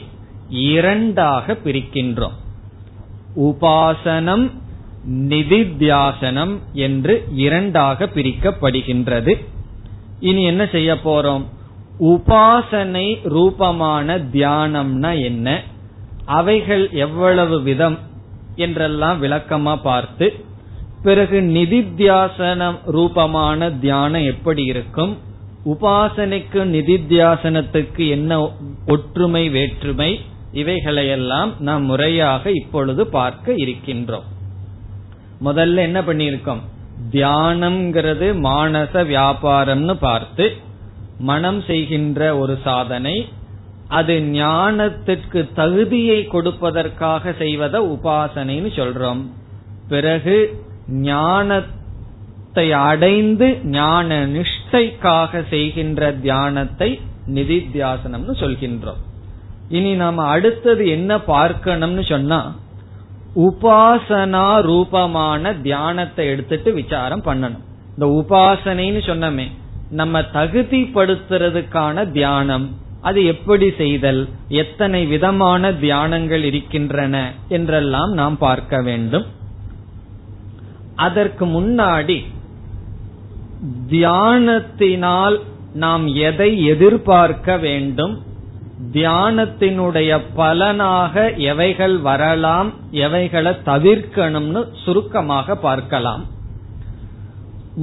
இரண்டாக பிரிக்கின்றோம். உபாசனம், நிதித்தியாசனம் என்று இரண்டாக பிரிக்கப்படுகின்றது. இனி என்ன செய்ய போறோம்? உபாசனை ரூபமான தியானம்னா என்ன, அவைகள் எவ்வளவு விதம் என்றெல்லாம் விளக்கமா பார்த்து, பிறகு நிதித்தியாசனம் ரூபமான தியானம் எப்படி இருக்கும், உபாசனைக்கு நிதித்தியாசனத்துக்கு என்ன ஒற்றுமை வேற்றுமை, இவைகளையெல்லாம் நாம் முறையாக இப்பொழுது பார்க்க இருக்கின்றோம். முதல்ல என்ன பண்ணிருக்கோம்? தியானம்ங்கிறது மானச வியாபாரம்னு பார்த்து, மனம் செய்கின்ற ஒரு சாதனை, அது ஞானத்திற்கு தகுதியை கொடுப்பதற்காக செய்வத உபாசனைன்னு சொல்றோம். பிறகு ஞானத்தை அடைந்து ஞான நிஷ்டைக்காக செய்கின்ற தியானத்தை நிதித்தியாசனம்னு சொல்கின்றோம். இனி நாம அடுத்தது என்ன பார்க்கணும்னு சொன்னா, உபாசனா ரூபமான தியானத்தை எடுத்துட்டு விசாரம் பண்ணணும். இந்த உபாசனைன்னு சொன்னமே, நம்ம தகுதிப்படுத்துறதுக்கான தியானம், அது எப்படி செய்தல், எத்தனை விதமான தியானங்கள் இருக்கின்றன என்றெல்லாம் நாம் பார்க்க வேண்டும். அதற்கு முன்னாடி தியானத்தினால் நாம் எதை எதிர்பார்க்க வேண்டும், தியானத்தினுடைய பலனாக எவைகள் வரலாம், எவைகளை தவிர்க்கணும்னு சுருக்கமாக பார்க்கலாம்.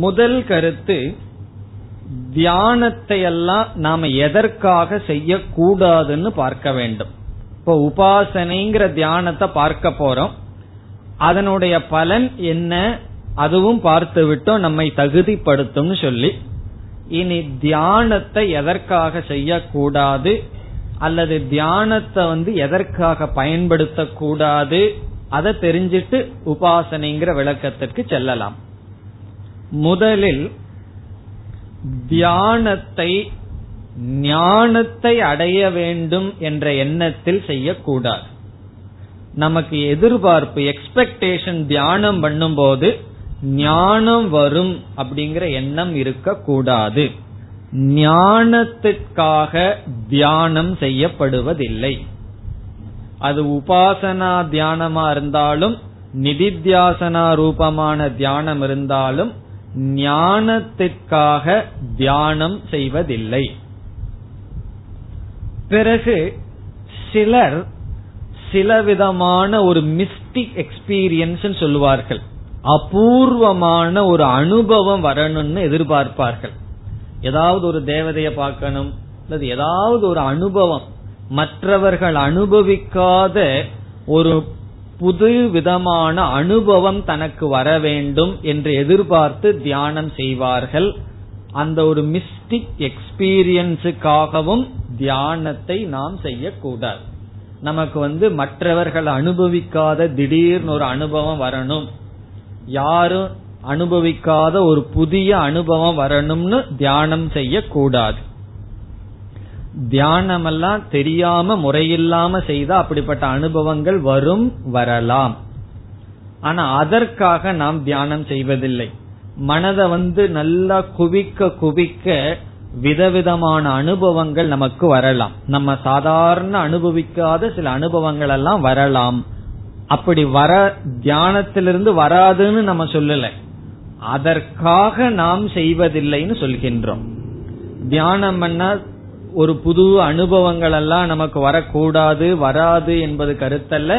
முதல் கருத்து, தியானத்தை எல்லாம் நாம எதற்காக செய்யக்கூடாதுன்னு பார்க்க வேண்டும். இப்போ உபாசனைங்கிற தியானத்தை பார்க்க போறோம், அதனுடைய பலன் என்ன அதுவும் பார்த்து விட்டோம், நம்மை தகுதிப்படுத்தும்னு சொல்லி. இனி தியானத்தை எதற்காக செய்யக்கூடாது அல்லது தியானத்தை எதற்காக பயன்படுத்தக்கூடாது அதை தெரிஞ்சிட்டு உபாசனைங்கிற விளக்கத்திற்கு செல்லலாம். முதலில் தியானத்தை ஞானத்தை அடைய வேண்டும் என்ற எண்ணத்தில் செய்யக்கூடாது. நமக்கு எதிர்பார்ப்பு, எக்ஸ்பெக்டேஷன், தியானம் பண்ணும் போது ஞானம் வரும் அப்படிங்கிற எண்ணம் இருக்கக்கூடாது. ஞானத்திற்காக தியானம் செய்யப்படுவதில்லை. அது உபாசனா தியானமா இருந்தாலும் நிதித்தியாசனா ரூபமான தியானம் இருந்தாலும் ஞானத்திற்காக தியானம் செய்வதில்லை. பிறகு சிலர் சிலவிதமான ஒரு மிஸ்டிக் எக்ஸ்பீரியன்ஸ் சொல்லுவார்கள், அபூர்வமான ஒரு அனுபவம் வரணும்னு எதிர்பார்ப்பார்கள். ஏதாவது ஒரு தேவதைய பார்க்கணும் அல்லது ஏதாவது ஒரு அனுபவம், மற்றவர்கள் அனுபவிக்காத ஒரு புது விதமான அனுபவம் தனக்கு வர வேண்டும் என்று எதிர்பார்த்து தியானம் செய்வார்கள். அந்த ஒரு மிஸ்டிக் எக்ஸ்பீரியன்ஸுக்காகவும் தியானத்தை நாம் செய்யக்கூடாது. நமக்கு மற்றவர்கள் அனுபவிக்காத திடீர்னு ஒரு அனுபவம் வரணும், யாரும் அனுபவிக்காத ஒரு புதிய அனுபவம் வரணும்னு தியானம் செய்யக்கூடாது. தியானமெல்லாம் தெரியாம முறையில்லாம செய்தா அப்படிப்பட்ட அனுபவங்கள் வரலாம். ஆனா அதற்காக நாம் தியானம் செய்வதில்லை. மனதை நல்லா குவிக்க குவிக்க விதவிதமான அனுபவங்கள் நமக்கு வரலாம். நம்ம சாதாரண அனுபவிக்காத சில அனுபவங்கள் எல்லாம் வரலாம். அப்படி தியானத்திலிருந்து வராதுன்னு நம்ம சொல்லல, அதற்காக நாம் செய்வதில்லைன்னு சொல்கின்றோம். தியானம் பண்ணா ஒரு புது அனுபவங்கள் எல்லாம் நமக்கு வரக்கூடாது, வராது என்பது கருத்தல்ல,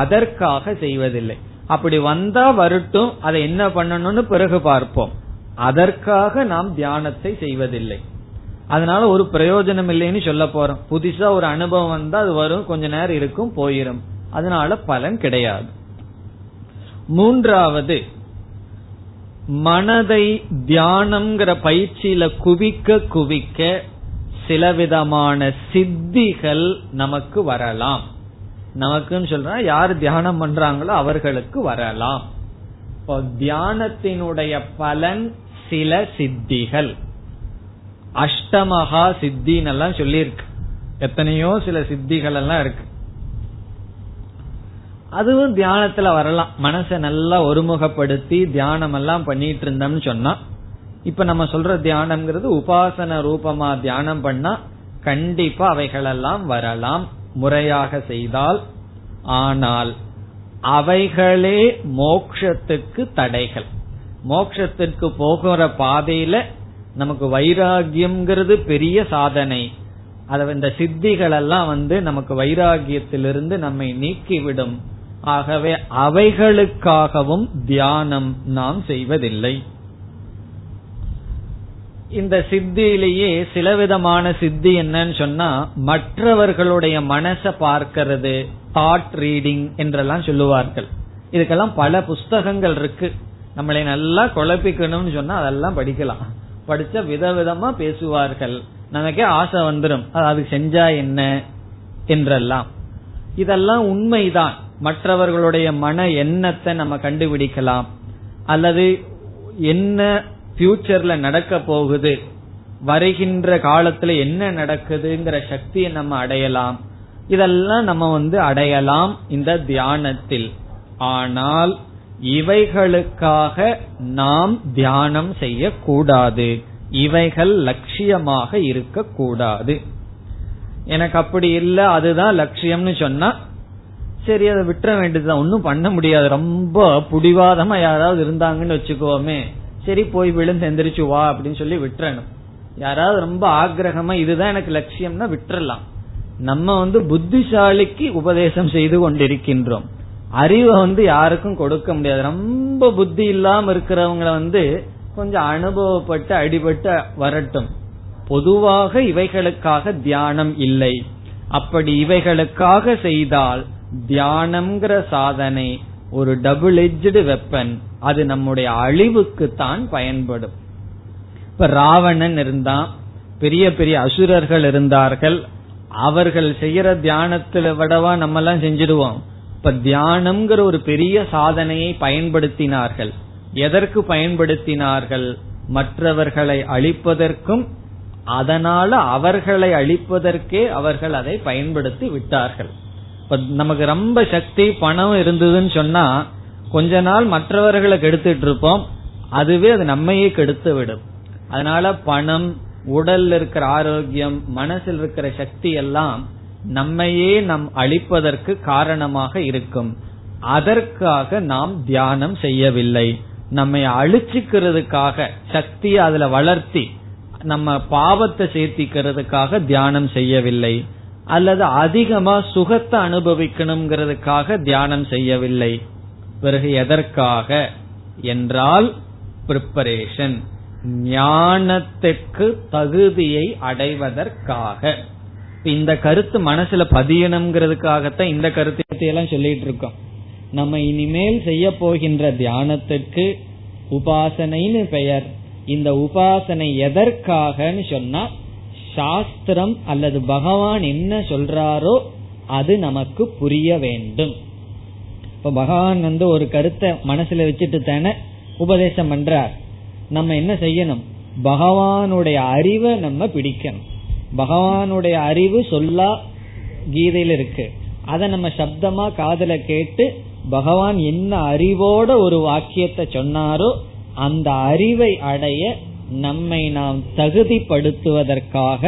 அதற்காக செய்வதில்லை. அப்படி வந்தா வரட்டும், அதை என்ன பண்ணணும்னு பிறகு பார்ப்போம். அதற்காக நாம் தியானத்தை செய்வதில்லை. அதனால ஒரு பிரயோஜனம் இல்லைன்னு சொல்ல போறோம். புதுசா ஒரு அனுபவம் வந்தா அது வரும், கொஞ்ச நேரம் இருக்கும், போயிடும். அதனால பலன் கிடையாது. மூன்றாவது, மனதை தியானம்ங்கிற பயிற்சியில குவிக்க குவிக்க சிலவிதமான சித்திகள் நமக்கு வரலாம். நமக்குன்னு சொல்ற, யார் தியானம் பண்றாங்களோ அவர்களுக்கு வரலாம். இப்போ தியானத்தினுடைய பலன் சில சித்திகள், அஷ்டமகா சித்தின்னு எல்லாம் சொல்லியிருக்கு. எத்தனையோ சில சித்திகள் எல்லாம் இருக்கு. அதுவும் தியானத்துல வரலாம். மனசை நல்லா ஒருமுகப்படுத்தி தியானம் எல்லாம் பண்ணிட்டு இருந்தோம்னு சொன்னா, இப்ப நம்ம சொல்ற தியானம்ங்கிறது உபாசன ரூபமா தியானம் பண்ணா கண்டிப்பா அவைகளெல்லாம் வரலாம் முறையாக செய்தால். ஆனால் அவைகளே மோட்சத்துக்கு தடைகள். மோட்சத்திற்கு போகிற பாதையில நமக்கு வைராகியம்ங்கிறது பெரிய சாதனை. அத இந்த சித்திகள் எல்லாம் நமக்கு வைராகியத்திலிருந்து நம்மை நீக்கிவிடும். ஆகவே அவைகளுக்காகவும் தியானம் நாம் செய்வதில்லை. இந்த சித்தியிலேயே சிலவிதமான சித்தி என்னன்னு சொன்னா, மற்றவர்களுடைய மனச பார்க்கிறது, தாட் ரீடிங் என்றெல்லாம் சொல்லுவார்கள். இதுக்கெல்லாம் பல புஸ்தகங்கள் இருக்கு. நம்மளை நல்லா குழப்பிக்கணும்னு சொன்னா அதெல்லாம் படிக்கலாம். படிச்ச விதவிதமா பேசுவார்கள், நமக்கே ஆசை வந்துடும் அது செஞ்சா என்ன என்றெல்லாம். இதெல்லாம் உண்மைதான், மற்றவர்களுடைய மன எண்ணத்தை நம்ம கண்டுபிடிக்கலாம், அல்லது என்ன ஃபியூச்சர்ல நடக்க போகுது, வருகின்ற காலத்துல என்ன நடக்குதுங்கிற சக்தியை நம்ம அடையலாம். இதெல்லாம் நம்ம அடையலாம் இந்த தியானத்தில். ஆனால் இவைகளுக்காக நாம் தியானம் செய்யக்கூடாது, இவைகள் லட்சியமாக இருக்கக்கூடாது. எனக்கு அப்படி இல்லை, அதுதான் லட்சியம்னு சொன்னா சரி, அதை விட்டுற வேண்டியதுதான், ஒன்னும் பண்ண முடியாது. ரொம்ப புடிவாதமா யாராவது இருந்தாங்கன்னு வச்சுக்கோமே, சரி போய் விழுந்து எந்திரிச்சு வா அப்படின்னு சொல்லி விட்டுறணும். யாராவது ரொம்ப ஆக்ரகமா இதுதான் எனக்கு லட்சியம்னா விட்டுறலாம். நம்ம புத்திசாலிக்கு உபதேசம் செய்து கொண்டிருக்கின்றோம், அறிவை யாருக்கும் கொடுக்க முடியாது. ரொம்ப புத்தி இல்லாம இருக்கிறவங்களை கொஞ்சம் அனுபவப்பட்டு அடிபட்டு வரட்டும். பொதுவாக இவைகளுக்காக தியானம் இல்லை. அப்படி இவைகளுக்காக செய்தால் தியானம்ங்கிற சாதனை ஒரு டபுள் எட்ஜ்டு வெப்பன், அது நம்முடைய அழிவுக்கு தான் பயன்படும். இப்ப ராவணன் இருந்தான், பெரிய பெரிய அசுரர்கள் இருந்தார்கள், அவர்கள் செய்யற தியானத்துல விடவா நம்ம எல்லாம் செஞ்சிடுவோம். இப்ப தியானம்ங்கிற ஒரு பெரிய சாதனையை பயன்படுத்தினார்கள். எதற்கு பயன்படுத்தினார்கள்? மற்றவர்களை அழிப்பதற்கும், அதனால அவர்களை அழிப்பதற்கே அவர்கள் அதை பயன்படுத்தி விட்டார்கள். நமக்கு ரொம்ப சக்தி பணம் இருந்ததுன்னு சொன்னா கொஞ்ச நாள் மற்றவர்களை கெடுத்துட்டு இருப்போம், அதுவே அது நம்மையே கெடுத்து விடும். அதனால பணம், உடல்ல இருக்கிற ஆரோக்கியம், மனசில் இருக்கிற சக்தி எல்லாம் நம்மையே நம் அழிப்பதற்கு காரணமாக இருக்கும். அதற்காக நாம் தியானம் செய்யவில்லை. நம்மை அழிச்சுக்கிறதுக்காக, சக்தியை அதுல வளர்த்தி நம்ம பாவத்தை சேர்த்திக்கிறதுக்காக தியானம் செய்யவில்லை, அல்லது அதிகமா சுகத்தை அனுபவிக்கணுங்கிறதுக்காக தியானம் செய்யவில்லை. பிறகு எதற்காக என்றால் பிரிப்பரேஷன், ஞானத்துக்கு தகுதியை அடைவதற்காக. இந்த கருத்து மனசுல பதியணுங்கிறதுக்காகத்தான் இந்த கருத்தையெல்லாம் சொல்லிட்டு இருக்கோம். நம்ம இனிமேல் செய்ய போகின்ற தியானத்துக்கு உபாசனைன்னு பெயர். இந்த உபாசனை எதற்காகன்னு சொன்னா, சாஸ்திரம் அல்லது பகவான் என்ன சொல்றாரோ அது நமக்கு புரிய வேண்டும். இப்ப பகவான் ஒரு கருத்தை மனசுல வச்சுட்டு தானே உபதேசம் பண்றார். நம்ம என்ன செய்யணும்? பகவானுடைய அறிவை நம்ம பிடிக்கணும். பகவானுடைய அறிவு சொல்லா கீதையில இருக்கு, அதை நம்ம சப்தமா காதுல கேட்டு பகவான் என்ன அறிவோட ஒரு வாக்கியத்தை சொன்னாரோ அந்த அறிவை அடைய நம்மை நாம் தகுதிப்படுத்துவதற்காக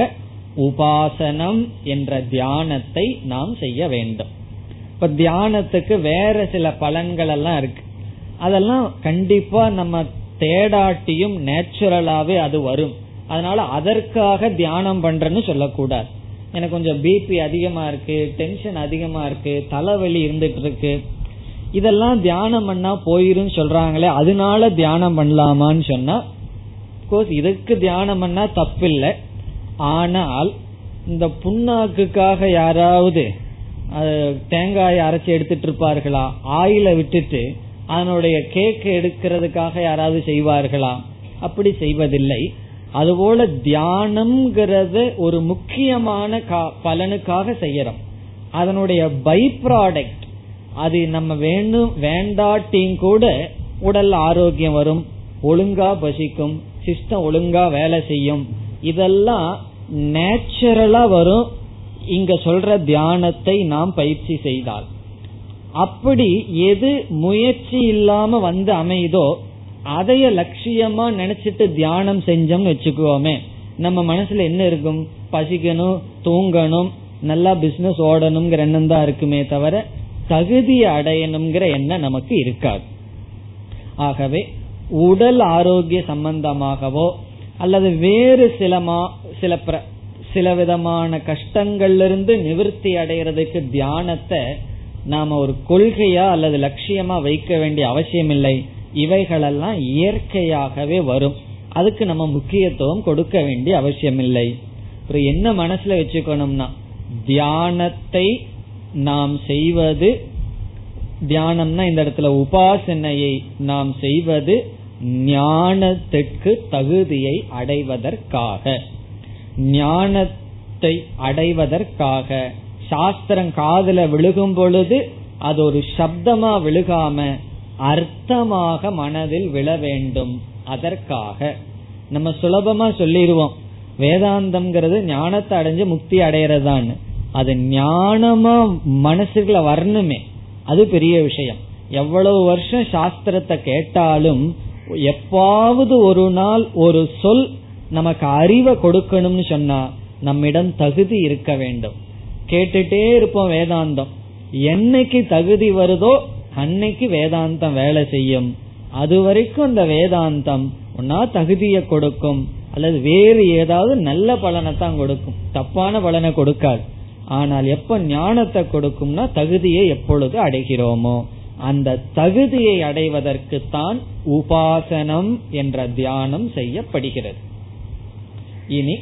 உபாசனம் என்ற தியானத்தை நாம் செய்ய வேண்டும். இப்ப தியானத்துக்கு வேற சில பலன்கள் எல்லாம் இருக்கு, அதெல்லாம் கண்டிப்பா நம்ம தேடாட்டியும் நேச்சுரலாவே அது வரும். அதனால அதற்காக தியானம் பண்றேன்னு சொல்லக்கூடாது. எனக்கு கொஞ்சம் பிபி அதிகமா இருக்கு, டென்ஷன் அதிகமா இருக்கு, தலைவலி இருந்துட்டு இருக்கு, இதெல்லாம் தியானம் பண்ணா போயிரும் சொல்றாங்களே, அதனால தியானம் பண்ணலாமான்னு சொன்னா இதுக்கு தியானம் பண்ணா தப்பில்லை. ஆனால் இந்த புண்ணாக்குக்காக யாராவது தேங்காயை அரைச்சி எடுத்துட்டு இருப்பார்களா? ஆயில விட்டுட்டு அதனுடைய கேக் எடுக்கிறதுக்காக யாராவது செய்வார்களா? அப்படி செய்வதில்லை. அதுபோல தியானம்ங்கிறத ஒரு முக்கியமான பலனுக்காக செய்யறோம். அதனுடைய பை ப்ராடக்ட், அது நம்ம வேணும் வேண்டாட்டியும் கூட உடல் ஆரோக்கியம் வரும், ஒழுங்கா பசிக்கும், சிஸ்டம் ஒழுங்கா வேலை செய்யும், இதெல்லாம் நேச்சுரலா வரும் இங்க சொல்ற தியானத்தை நாம் பயிற்சி செய்தால். அப்படி எது முயற்சி இல்லாம அமைதோ அதைய லட்சியமா நினைச்சிட்டு தியானம் செஞ்சோம்னு வச்சுக்குவோமே, நம்ம மனசுல என்ன இருக்கும்? பசிக்கணும், தூங்கணும், நல்லா பிசினஸ் ஓடணுங்கிற எண்ணம் தான் இருக்குமே தவிர தகுதியை அடையணுங்கிற எண்ணம் நமக்கு இருக்காது. ஆகவே உடல் ஆரோக்கிய சம்பந்தமாகவோ அல்லது வேறு சில விதமான கஷ்டங்கள்லிருந்து நிவர்த்தி அடைகிறதுக்கு தியானத்தை நாம ஒரு கொள்கையா அல்லது லட்சியமா வைக்க வேண்டிய அவசியம் இல்லை. இவைகளெல்லாம் இயற்கையாகவே வரும், அதுக்கு நம்ம முக்கியத்துவம் கொடுக்க வேண்டிய அவசியம் இல்லை. அப்புறம் என்ன மனசுல வச்சுக்கணும்னா, தியானத்தை நாம் செய்வது, தியானம்னா இந்த இடத்துல உபாசனையை நாம் செய்வது ஞானத்திற்கு தகுதியை அடைவதற்காக, ஞானத்தை அடைவதற்காக. சாஸ்திரம் காதுல விழுகும் பொழுது அது ஒரு சப்தமா விழுகாம அர்த்தமாக மனதில் விழ வேண்டும். அதற்காக நம்ம சுலபமா சொல்லிடுவோம் வேதாந்தம்ங்கிறது ஞானத்தை அடைஞ்சு முக்தி அடையறதான்னு. அது ஞானமா மனசுக்குள்ள வரணுமே, அது பெரிய விஷயம். எவ்வளவு வருஷம் சாஸ்திரத்தை கேட்டாலும் எப்பாவது ஒரு நாள் ஒரு சொல் நமக்கு அறிவை கொடுக்கணும்னு சொன்னா நம்மிடம் தகுதி இருக்க வேண்டும். கேட்டுட்டே இருப்போம் வேதாந்தம், என்னைக்கு தகுதி வருதோ அன்னைக்கு வேதாந்தம் வேலை செய்யும். அது வரைக்கும் அந்த வேதாந்தம் ஒன்னா தகுதியை கொடுக்கும் அல்லது வேறு ஏதாவது நல்ல பலனை தான் கொடுக்கும், தப்பான பலனை கொடுக்காது. ஆனால் எப்ப ஞானத்தை கொடுக்கும்னா தகுதியை எப்பொழுது அடைகிறோமோ அந்த தகுதியை அடைவதற்கு தான் உபாசனம் என்ற தியானம் செய்யப்படுகிறது. இனி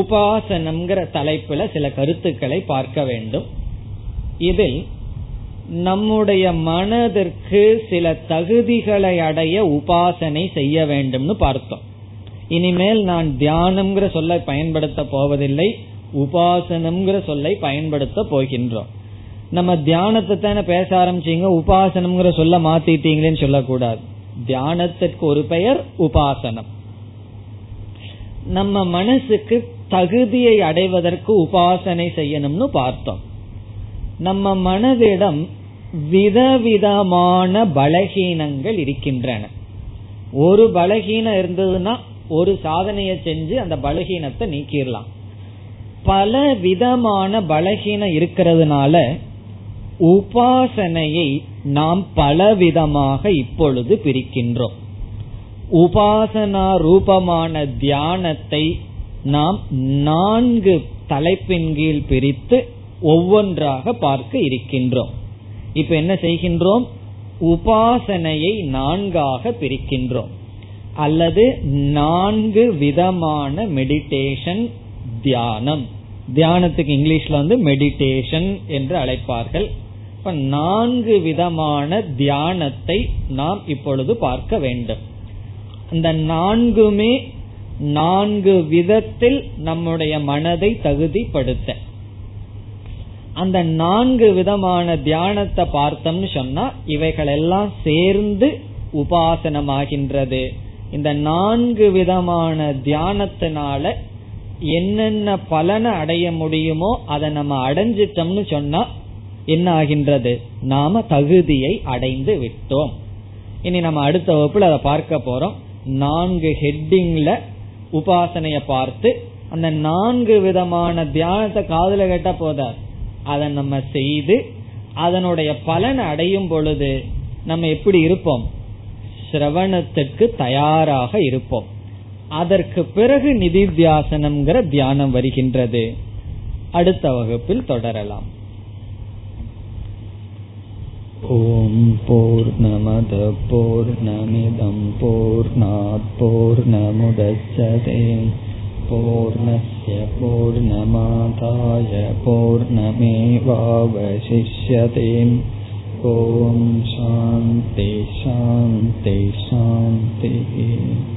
உபாசனம்ங்கிற தலைப்புல சில கருத்துக்களை பார்க்க வேண்டும். இதில் நம்முடைய மனதிற்கு சில தகுதிகளை அடைய உபாசனை செய்ய வேண்டும்னு பார்த்தோம். இனிமேல் நான் தியானம்ங்கிற சொல்லை பயன்படுத்த போவதில்லை, உபாசனம்ங்கிற சொல்லை பயன்படுத்த போகின்றோம். நம்ம தியானத்தை தானே பேச ஆரம்பிச்சீங்க, உபாசனம்ங்கிற சொல்ல மாத்திட்டீங்களேன்னு சொல்லக்கூடாது. தியானத்திற்கு ஒரு பெயர் உபாசனம். நம்ம மனசுக்கு தகுதியை அடைவதற்கு உபாசனை செய்யணும்னு பார்த்தோம். நம்ம மனதிடம் விதவிதமான பலகீனங்கள் இருக்கின்றன. ஒரு பலகீனம் இருந்ததுன்னா ஒரு சாதனையை செஞ்சு அந்த பலகீனத்தை நீக்கிடலாம். பல விதமான பலகீனம் இருக்கிறதுனால உபாசனையை நாம் பலவிதமாக இப்பொழுது பிரிக்கின்றோம். உபாசனா ரூபமான தியானத்தை நாம் 4 தலைப்பின் கீழ் பிரித்து ஒவ்வொன்றாக பார்க்க இருக்கின்றோம். இப்ப என்ன செய்கின்றோம்? உபாசனையை 4ஆக பிரிக்கின்றோம், அல்லது 4 விதமான மெடிடேஷன் தியானம். தியானத்துக்கு இங்கிலீஷ்ல வந்து மெடிடேஷன் என்று அழைப்பார்கள். இப்ப 4 விதமான தியானத்தை நாம் இப்பொழுது பார்க்க வேண்டும். அந்த 4மே 4 விதத்தில் நம்முடைய மனதை தகுதிப்படுத்த. அந்த 4 விதமான தியானத்தை பார்த்தோம்னு சொன்னா இவைகள் எல்லாம் சேர்ந்து உபாசனமாகின்றது. இந்த 4 விதமான தியானத்தினால என்னென்ன பலனை அடைய முடியுமோ அதை நம்ம அடைஞ்சிட்டோம்னு சொன்னா என்ன ஆகின்றது? நாம தகுதியை அடைந்து விட்டோம். இனி நம்ம அடுத்த வகுப்புல அதை பார்க்க போறோம். 4 ஹெட்டிங்ல உபாசனைய பார்த்து அந்த 4 விதமான தியானத்தை காதுல கேட்டா போதாது, அதை நம்ம செய்து அதனுடைய பலனை அடையும் பொழுது நம்ம எப்படி இருப்போம்? சிரவணத்திற்கு தயாராக இருப்போம். அதற்கு பிறகு நிதித்தியாசனம்ங்கிற தியானம் வருகின்றது. அடுத்த வகுப்பில் தொடரலாம். ஓம் பூர்ணமத பூர்ணமிதம் பூர்ணாத் பூர்ணமுதச்யதே பூர்ணஸ்ய பூர்ணமாதாய பூர்ணமேவாவசிஷ்யதே. ஓம் சாந்தி சாந்தி சாந்தி.